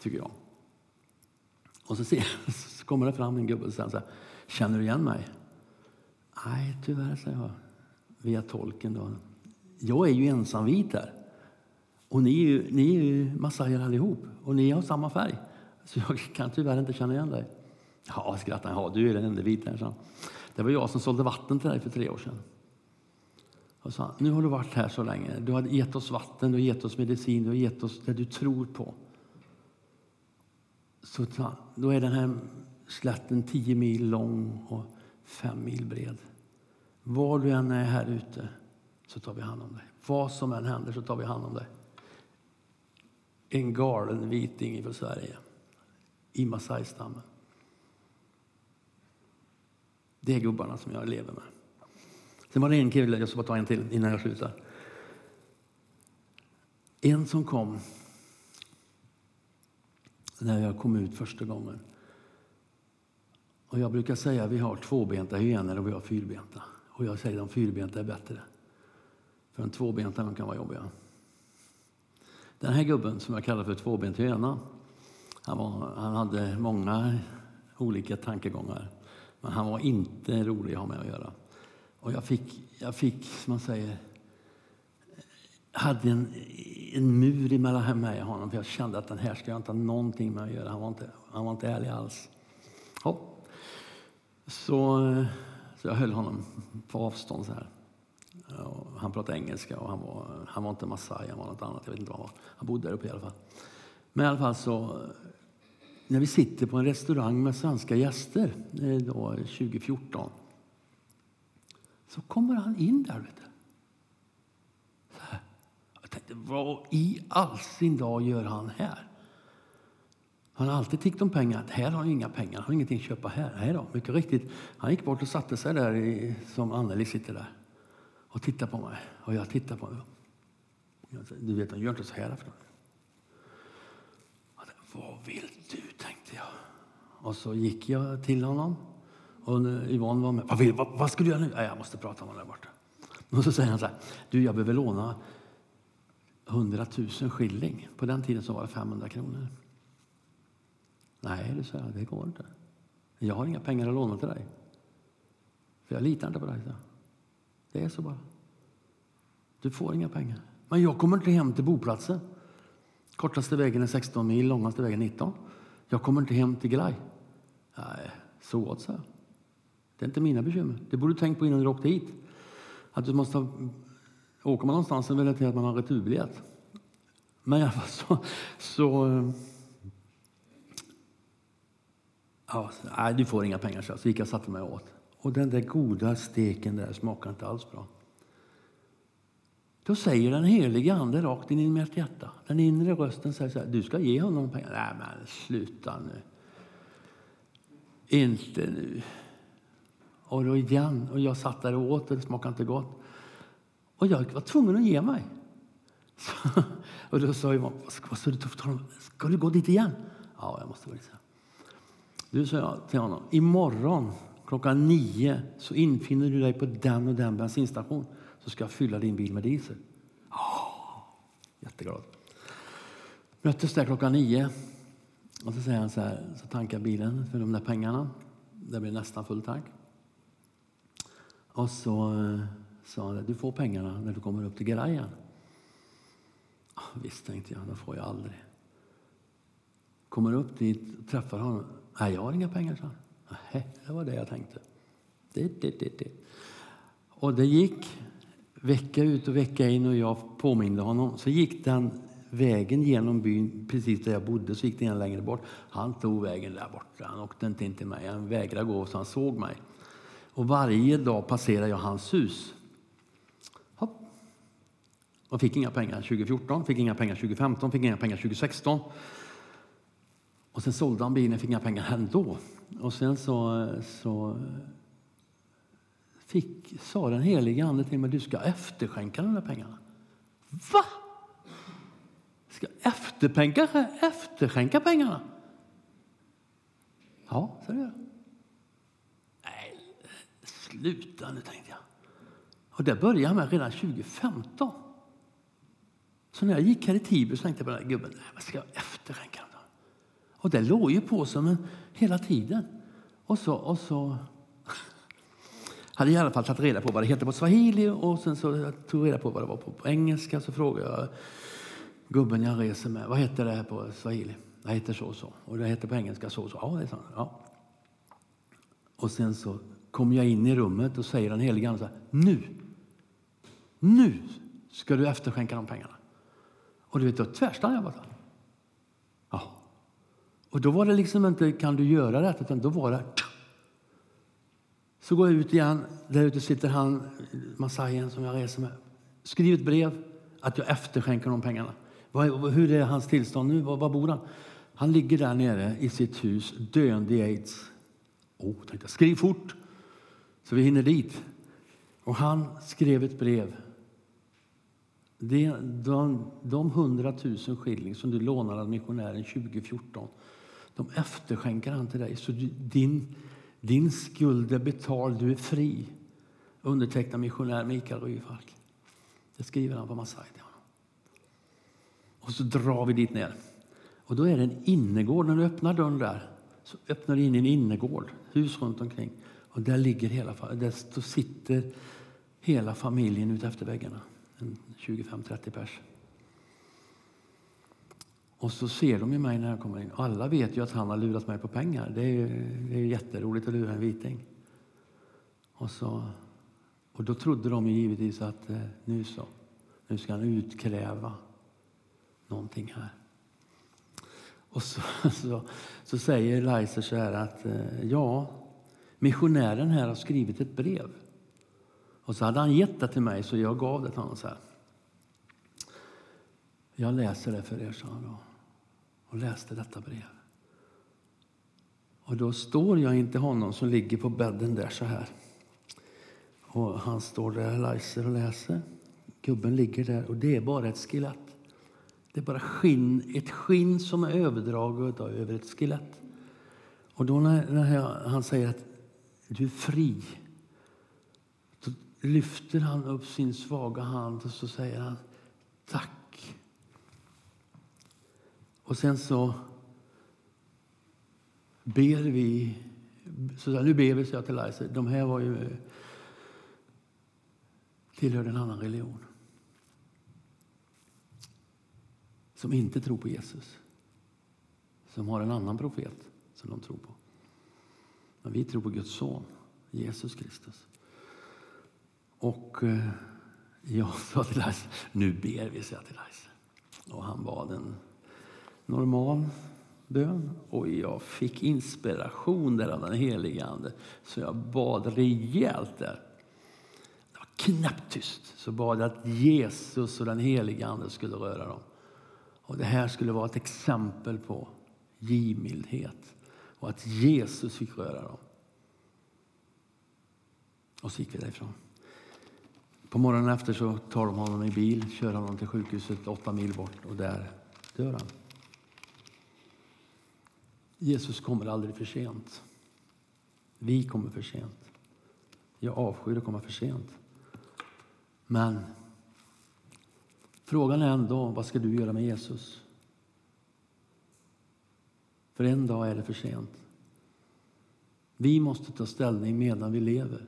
tycker jag. Och så kommer det fram en gubbe och säger: känner du igen mig? Nej, tyvärr, säger jag. Via tolken då. Jag är ju ensamvit här. Och ni är ju massajer allihop. Och ni har samma färg. Så jag kan tyvärr inte känna igen dig. Ja, skrattar han. Ja, du är den enda vita här, så. Det var jag som sålde vatten till dig för 3 år sedan. Och sa, nu har du varit här så länge. Du har gett oss vatten, du har gett oss medicin, du har gett oss det du tror på. Så då är den här slätten 10 mil lång och 5 mil bred. Var du än är här ute så tar vi hand om dig. Vad som än händer så tar vi hand om dig. En galen viting från Sverige. I Masai-stammen. Det är gubbarna som jag lever med. Sen var det en kille, jag ska bara ta en till innan jag slutar. En som kom när jag kom ut första gången. Och jag brukar säga att vi har 2-benta hyenor och vi har 4-benta. Och jag säger att de 4-benta är bättre. För en 2-benta kan vara jobbiga. Den här gubben som jag kallar för 2-benta hyena, han hade många olika tankegångar. Men han var inte rolig att ha med att göra. Och jag fick som man säger, hade en mur mellan mig och honom. För jag kände att den här ska jag inte ha någonting med att göra. Han var inte ärlig alls. Ja. Så jag höll honom på avstånd så här. Och han pratade engelska och han var inte massaj, han var något annat. Jag vet inte vad han var. Han bodde där uppe i alla fall. Men i alla fall så, när vi sitter på en restaurang med svenska gäster då 2014, så kommer han in där, vet du. Så här. Jag tänkte, vad i all sin dag gör han här? Han har alltid tickt om pengar. Här har han inga pengar, han har ingenting att köpa här. Nej då, mycket riktigt. Han gick bort och satte sig där som Anneli sitter där. Och tittar på mig. Och jag tittar på honom. Du vet, han gör inte så här för honom. Vad vill du, tänkte jag. Och så gick jag till honom. Och Yvonne var med. Vad skulle jag nu? Nej, jag måste prata om honom där borta. Och så säger han så här. Du, jag behöver låna 100 000 skilling. På den tiden så var det 500 kronor. Nej, du säger, det går inte. Jag har inga pengar att låna till dig. För jag litar inte på dig. Det är så bara. Du får inga pengar. Men jag kommer inte hem till boplatsen. Kortaste vägen är 16 mil, långaste vägen 19. Jag kommer inte hem till Gila. Nej, så åt så. Det är inte mina bekymmer. Det borde du tänkt på innan du åkte hit. Att du måste åka man någonstans så vill att man har returbiljett. Men i alla fall så ja, nej, du får inga pengar, så gick jag och satte mig åt. Och den där goda steken där smakar inte alls bra. Då säger den heliga anden rakt in i mitt hjärta. Den inre rösten säger så här, du ska ge honom pengar. Nej, men sluta nu. Inte nu. Och då igen. Och jag satt där och åt, det smakade inte gott. Och jag var tvungen att ge mig. Så, och då sa jag, vad så du tufft honom? Ska du gå dit igen? Ja, jag måste gå dit. Du sa till honom, imorgon klockan 9 så infinner du dig på den och den bensinstation. Så ska jag fylla din bil med diesel. Oh, jätteglad. Möttes där klockan 9. Och så säger han så här. Så tankar bilen för de där pengarna. Det blir nästan full tank. Och så sa han. Du får pengarna när du kommer upp till Gerajan. Oh, visst, tänkte jag. Det får jag aldrig. Kommer upp dit och träffar honom. Nej, jag har inga pengar, sa han. Nej, det var det jag tänkte. Och det gick vecka ut och vecka in och jag påminde honom. Så gick den vägen genom byn precis där jag bodde. Så gick det en längre bort. Han tog vägen där borta. Han åkte inte in till mig. Han vägrade gå så han såg mig. Och varje dag passerade jag hans hus. Hopp. Och fick inga pengar 2014. Fick inga pengar 2015. Fick inga pengar 2016. Och sen sålde han bilen. Fick inga pengar ändå. Och sen så sa den heliga anden till mig, du ska efterskänka de där pengarna. Va? Ska efterskänka pengarna? Ja, så gör jag. Nej, sluta nu, tänkte jag. Och det började jag med redan 2015. Så när jag gick här i Tibro så tänkte jag bara, gubben, vad ska jag efterränka då? Och det låg ju på som en hela tiden. Och så hade jag i alla fall tagit reda på vad det heter på swahili. Och sen så tog jag reda på vad det var på engelska. Så frågade jag gubben jag reser med, vad heter det här på swahili? Det heter så och så. Och det heter på engelska så och så. Ja, det är sant. Ja. Och sen så kom jag in i rummet och säger den helige Ande så här, nu ska du efterskänka de pengarna. Och du vet, då tvärstannade jag bara. Ja. Och då var det liksom inte, kan du göra det? Utan då var det, så går jag ut igen, där ute sitter han, Masajen som jag reser med. Skriv ett brev att jag efterskänker de pengarna. Hur är hans tillstånd nu? Var bor han? Han ligger där nere i sitt hus, döende i AIDS. Tänkte jag, skriv fort så vi hinner dit. Och han skrev ett brev. De 100 000 skilling som du lånade av missionären 2014, de efterskänker han till dig. Så din skuld är betald, du är fri. Undertecknad missionär Mikael Ryfalk. Det skriver han på Masai. Och så drar vi dit ner. Och då är det en innergård. När du öppnar dörren där så öppnar du in en innergård. Hus runt omkring. Och där ligger där sitter hela familjen ut efter väggarna. 25-30 pers. Och så ser de ju mig när jag kommer in. Alla vet ju att han har lurat mig på pengar. Det är jätteroligt att lura en viting. Och då trodde de ju givetvis att nu ska han utkräva någonting här. Och så säger Lasse så här att missionären här har skrivit ett brev. Och så hade han gett det till mig så jag gav det till honom så här. Jag läser det för er, sa han då. Och läste detta brev. Och då står jag inte honom som ligger på bädden där så här. Och han står där, Lasse, och läser. Gubben ligger där och det är bara ett skelett. Det är bara ett skinn som är överdraget över ett skelett. Och då när han säger att du är fri, då lyfter han upp sin svaga hand och så säger han tack. Och sen så ber vi, så nu ber vi, så jag till Lasse, de här var ju tillhörde en annan religion. Som inte tror på Jesus. Som har en annan profet som de tror på. Men vi tror på Guds son, Jesus Kristus. Och jag sa till Elias, nu ber vi, säga till Elias. Och han bad en normal bön. Och jag fick inspiration där av den helige Ande. Så jag bad rejält där. Det var knappt tyst. Så bad jag att Jesus och den helige Ande skulle röra dem. Och det här skulle vara ett exempel på givmildhet. Och att Jesus fick röra dem. Och så gick vi därifrån. På morgonen efter så tar de honom i bil. Kör honom till sjukhuset 8 mil bort. Och där dör han. Jesus kommer aldrig för sent. Vi kommer för sent. Jag avskyr att komma för sent. Men frågan är ändå, vad ska du göra med Jesus? För en dag är det för sent. Vi måste ta ställning medan vi lever.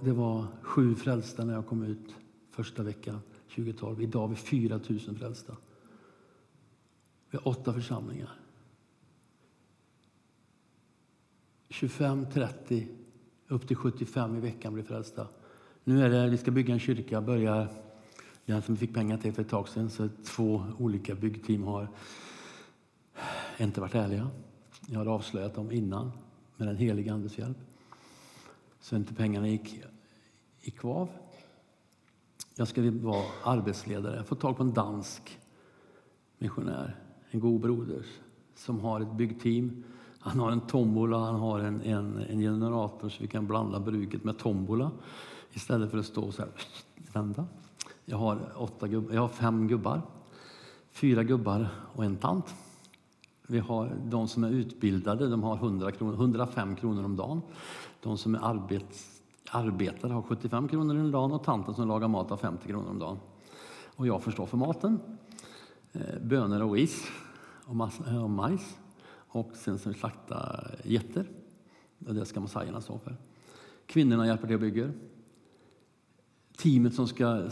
Det var 7 frälsta när jag kom ut första veckan 2012. Idag är vi 4 000 frälsta. Vi har 8 församlingar. 25, 30, upp till 75 i veckan blir frälsta. Nu är det, vi ska bygga en kyrka, börjar. Jag som fick pengar till för ett tag sedan, så 2 olika byggteam har inte varit ärliga. Jag har avslöjat dem innan med den heliga Andes hjälp. Så inte pengarna gick i kvav. Jag ska vara arbetsledare. Jag får tag på en dansk missionär, en god broder som har ett byggteam. Han har en tombola, han har en generator så vi kan blanda bruket med tombola istället för att stå så här vända. Jag har 5 gubbar, 4 gubbar och en tant. Vi har de som är utbildade, de har 100 kronor, 105 kronor om dagen. De som är arbetare har 75 kronor om dagen och tanten som lagar mat har 50 kronor om dagen. Och jag förstår för maten. Bönor och is och majs. Och sen så slakta getter. Och det ska mosaierna stå för. Kvinnorna hjälper till och bygger. Teamet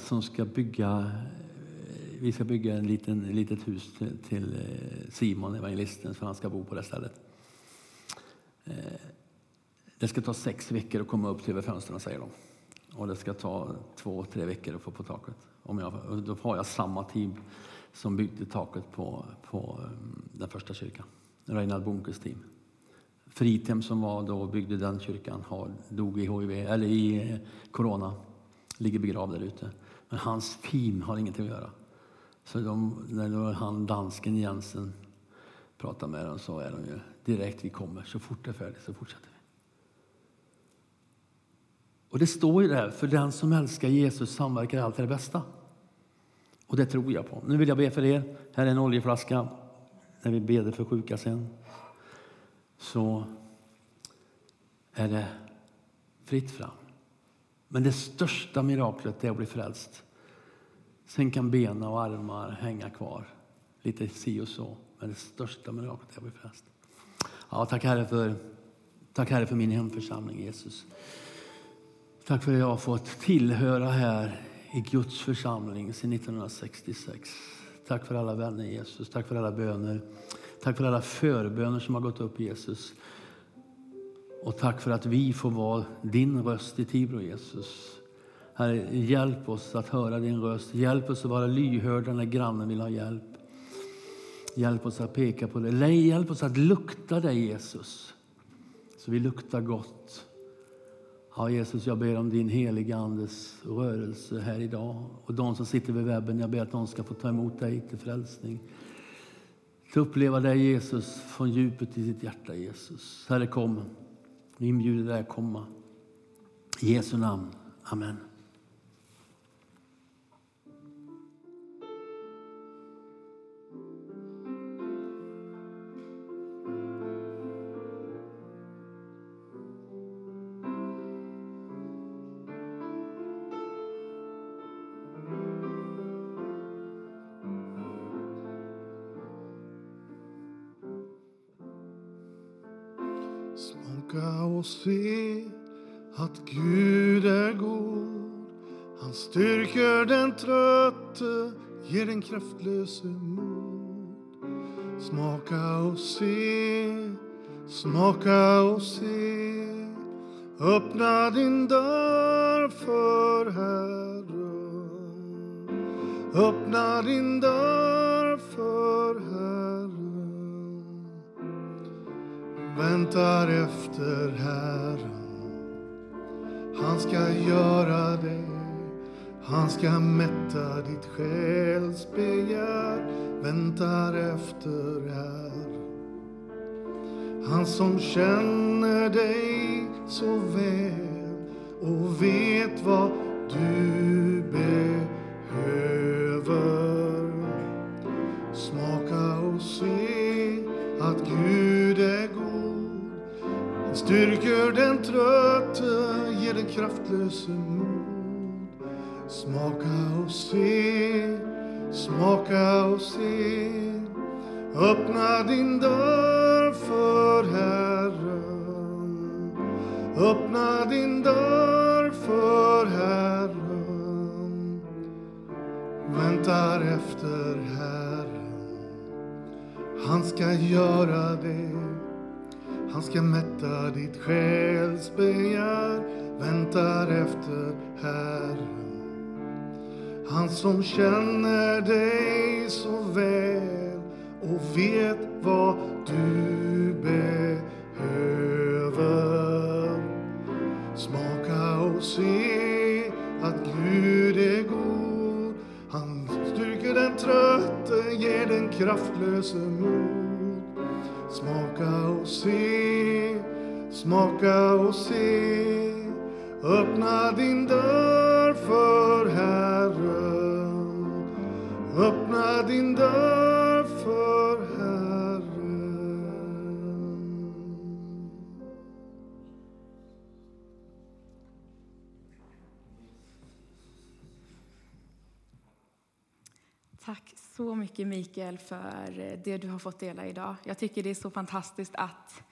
som ska bygga... Vi ska bygga ett litet hus till Simon, evangelisten, för han ska bo på det stället. Det ska ta 6 veckor att komma upp till fönstren, säger de. Och det ska ta 2-3 veckor att få på taket. Då har jag samma team som byggde taket på den första kyrkan. Reinald Bunkers team. Fritem som var då byggde den kyrkan dog i HIV, eller i corona. Ligger begravd där ute. Men hans team har ingenting att göra. Så när han, dansken Jensen, pratar med dem så är de ju direkt vi kommer. Så fort det är färdigt så fortsätter vi. Och det står ju där, för den som älskar Jesus samverkar allt det bästa. Och det tror jag på. Nu vill jag be för er. Här är en oljeflaska. När vi beder för sjuka sen så är det fritt fram. Men det största miraklet är att bli frälst. Sen kan bena och armar hänga kvar. Lite si och så. Men det största miraklet är att bli frälst. Ja, tack Herre för min hemförsamling, Jesus. Tack för att jag har fått tillhöra här i Guds församling sedan 1966. Tack för alla vänner, Jesus. Tack för alla böner. Tack för alla förböner som har gått upp, Jesus. Och tack för att vi får vara din röst i Tibro, Jesus. Herre, hjälp oss att höra din röst. Hjälp oss att vara lyhörda när grannen vill ha hjälp. Hjälp oss att peka på det. Hjälp oss att lukta dig, Jesus. Så vi luktar gott. Ja, Jesus, jag ber om din heliga andes rörelse här idag. Och de som sitter vid webben, jag ber att de ska få ta emot dig till frälsning. Till uppleva dig, Jesus, från djupet i sitt hjärta, Jesus. Herre, kom. Vi inbjuder dig att komma. I Jesu namn. Amen. Smaka och se att Gud är god. Han styrker den trötte, ger den kraftlöse mod. Smaka och se, öppna din dörr för Herren. Öppna din dörr för Herren. Väntar efter Herren. Han ska göra det, han ska mätta ditt själs begär. Väntar efter här. Han som känner dig så väl och vet vad du behöver. Smaka och se att Gud är god. Han styrker den trötte, ger den kraftlöse mod. Smaka och se, öppna din dörr för Herren. Öppna din dörr för Herren. Väntar efter Herren. Han ska göra det, han ska mätta ditt själs begär. Väntar efter Herren. Han som känner dig så väl och vet vad du behöver. Smaka och se att Gud är god. Han styrker den trötte, ger den kraftlöse mod. Smaka och se, öppna din dörr för Herren. Öppna din dörr för Herren. Tack så mycket Mikael för det du har fått dela idag. Jag tycker det är så fantastiskt att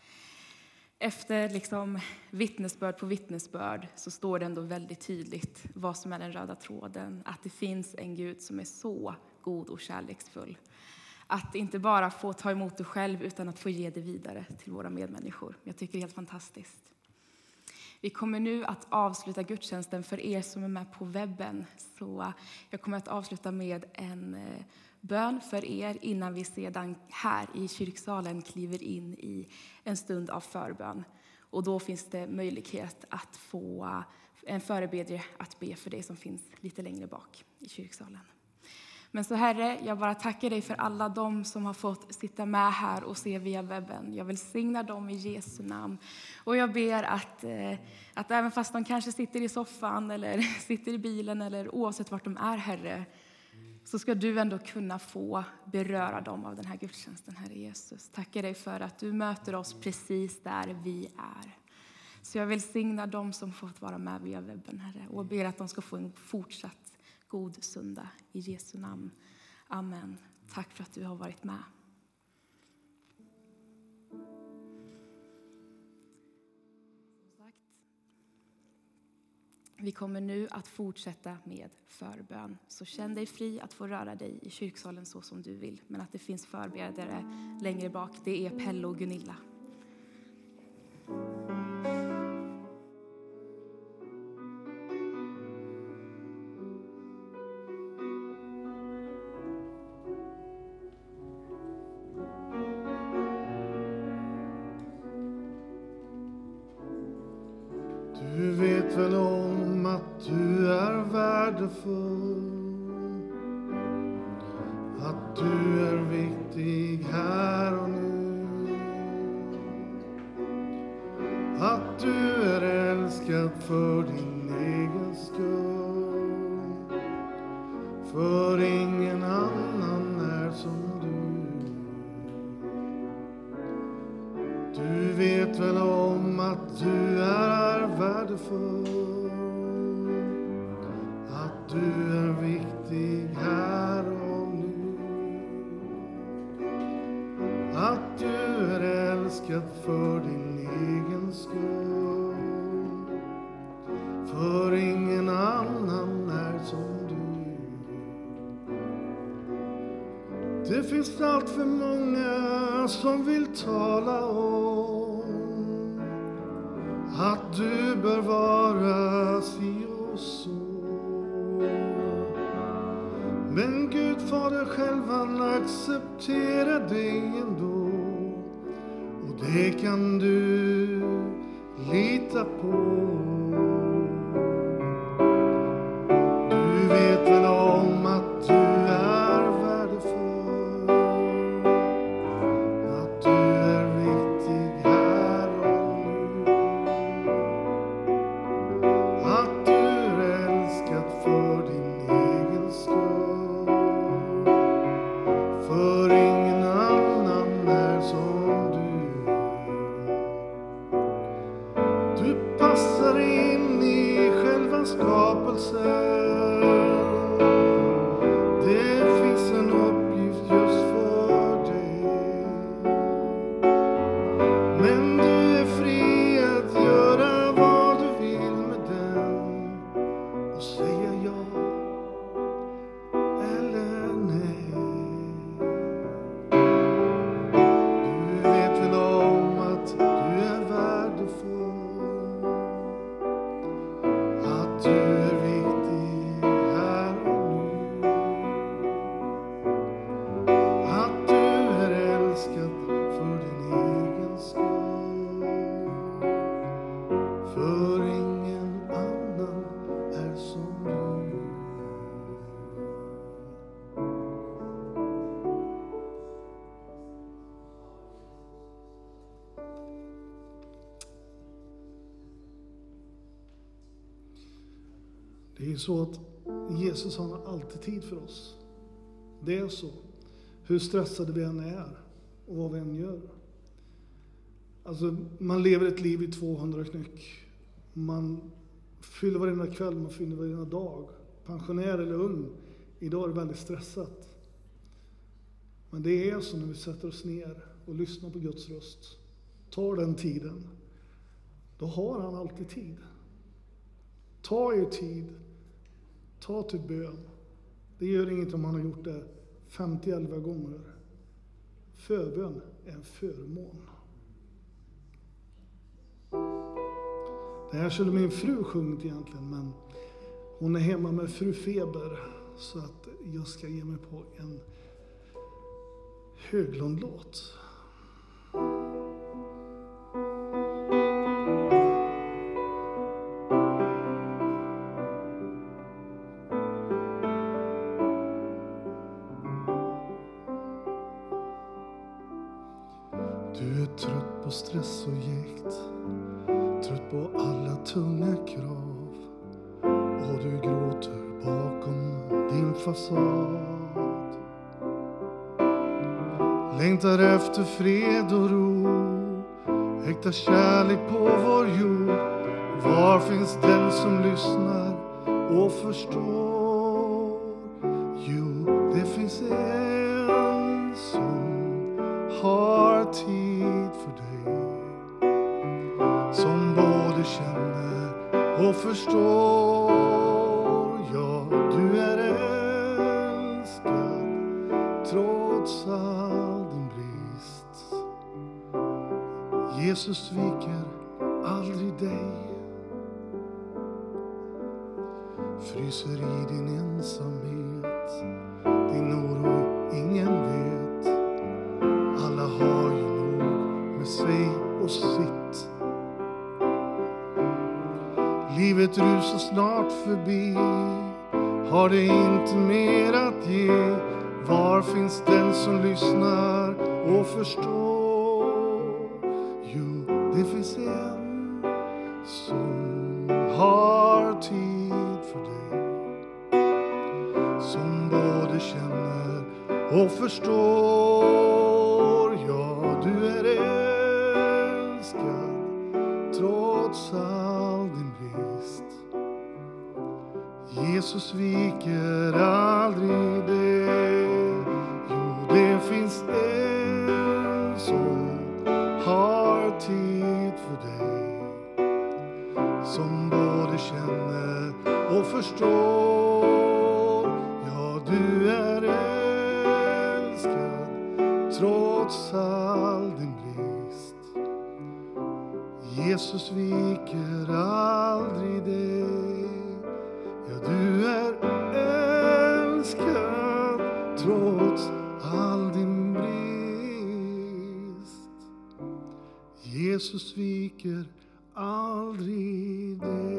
efter liksom vittnesbörd på vittnesbörd så står det ändå väldigt tydligt vad som är den röda tråden. Att det finns en Gud som är så god och kärleksfull. Att inte bara få ta emot det själv utan att få ge det vidare till våra medmänniskor. Jag tycker det är helt fantastiskt. Vi kommer nu att avsluta gudstjänsten för er som är med på webben. Så jag kommer att avsluta med en bön för er innan vi sedan här i kyrksalen kliver in i en stund av förbön. Och då finns det möjlighet att få en förebedjare att be för det som finns lite längre bak i kyrksalen. Men så Herre, jag bara tackar dig för alla de som har fått sitta med här och se via webben. Jag vill signa dem i Jesu namn. Och jag ber att även fast de kanske sitter i soffan eller sitter i bilen eller oavsett vart de är, Herre, så ska du ändå kunna få beröra dem av den här gudstjänsten, Herre Jesus. Tackar dig för att du möter oss precis där vi är. Så jag vill signa dem som fått vara med via webben, Herre, och ber att de ska få en fortsatt god söndag i Jesu namn. Amen. Tack för att du har varit med. Vi kommer nu att fortsätta med förbön. Så känn dig fri att få röra dig i kyrksalen så som du vill. Men att det finns förbedare längre bak, det är Pelle och Gunilla. Att du är viktig här och nu, att du är älskad för din egen skull, för ingen annan är som du. Du vet väl om att du är värdefull, du är viktig här och nu, att du är älskad för din egen skull, för ingen annan är som du. Det finns allt för många som vill tala om att du bör vara si och så. Men Gud Fader själv, han accepterar dig ändå, och det kan du lita på. Du vet väl om att du är värdefull, att du är viktig här och nu, att du är älskad för din egen skull. Det finns en uppgift just för dig, men du är fri att göra vad du vill med den och säga ja eller nej. Du vet väl om att du är värdefull, att du är så att Jesus har alltid tid för oss. Det är så. Hur stressade vi än är och vad vi än gör. Alltså man lever ett liv i 200 knyck. Man fyller varenda kväll, man fyller varenda dag. Pensionär eller ung. Idag är det väldigt stressat. Men det är så när vi sätter oss ner och lyssnar på Guds röst, tar den tiden, då har han alltid tid. Ta er tid, ta till bön. Det gör inget om han har gjort det 50-11 gånger. Förbön är en förmån. Det här skulle min fru sjungit egentligen, men hon är hemma med frufeber, så att jag ska ge mig på en Höglundlåt. Du är trött på stress och jäkt, trött på alla tunga krav, och du gråter bakom din fasad. Längtar efter fred och ro, äkta kärlek på vår jord. Var finns den som lyssnar och förstår? Jo, det finns en som har tid för dig, som både känner och förstår. Ja, du är älskad trots allt. Jesus sviker aldrig dig, fryser i din ensamhet, din oro ingen vet. Alla har ju nog med sig och sitt. Livet rusar snart förbi, har det inte mer att ge. Var finns den som lyssnar och förstår? Det finns en som har tid för dig, som både känner och förstår. Ja, du är älskad trots all din brist. Jesus viker aldrig dig. Jo, det finns en som har tid för dig, som både känner och förstår. Ja, du är älskad trots all din brist. Jesus viker aldrig dig. Ja, du är älskad trots all din brist. Jesus sviker aldrig dig.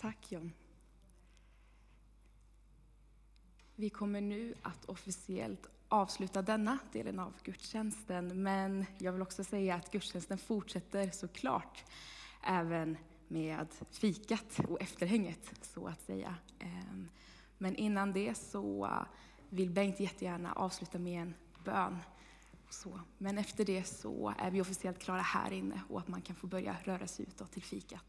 Tack John. Vi kommer nu att officiellt avsluta denna delen av gudstjänsten, men jag vill också säga att gudstjänsten fortsätter såklart även med fikat och efterhänget, så att säga. Men innan det så vill Bengt jättegärna avsluta med en bön. Så. Men efter det så är vi officiellt klara här inne, och att man kan få börja röra sig utåt till fikat.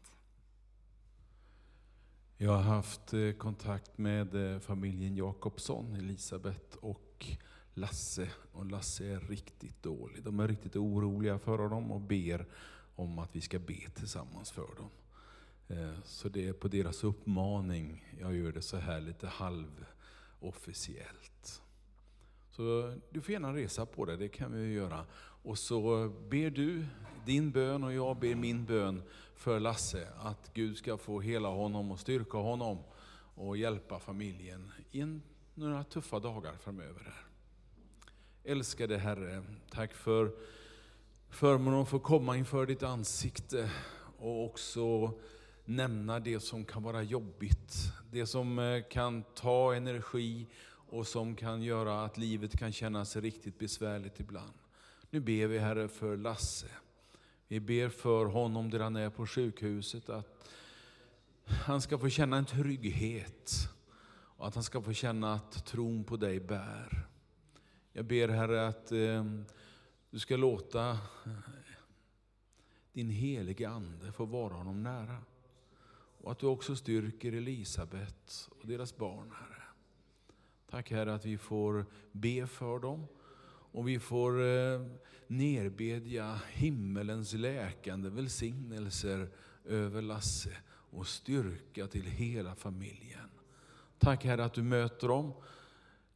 Jag har haft kontakt med familjen Jakobsson, Elisabeth och Lasse, och Lasse är riktigt dålig. De är riktigt oroliga för dem och ber om att vi ska be tillsammans för dem. Så det är på deras uppmaning jag gör det så här lite halvofficiellt. Så du får gärna resa på det, det kan vi göra. Och så ber du din bön och jag ber min bön för Lasse, att Gud ska få hela honom och styrka honom och hjälpa familjen i några tuffa dagar framöver här. Älskade Herre, tack för förmånen att få komma inför ditt ansikte och också nämna det som kan vara jobbigt. Det som kan ta energi och som kan göra att livet kan kännas riktigt besvärligt ibland. Nu ber vi Herre för Lasse. Vi ber för honom där han är på sjukhuset, att han ska få känna en trygghet. och att han ska få känna att tron på dig bär. Jag ber, Herre, att du ska låta din helige ande få vara honom nära. Och att du också styrker Elisabeth och deras barn, Herre. Tack, Herre, att vi får be för dem. Och vi får nerbedja himmelens läkande välsignelser över Lasse och styrka till hela familjen. Tack, Herre, att du möter dem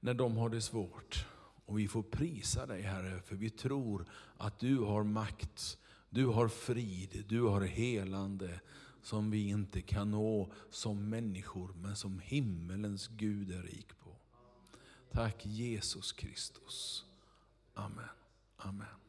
när de har det svårt. Och vi får prisa dig, Herre, för vi tror att du har makt, du har frid, du har helande som vi inte kan nå som människor, men som himmelens Gud är rik på. Tack, Jesus Kristus. Amen. Amen.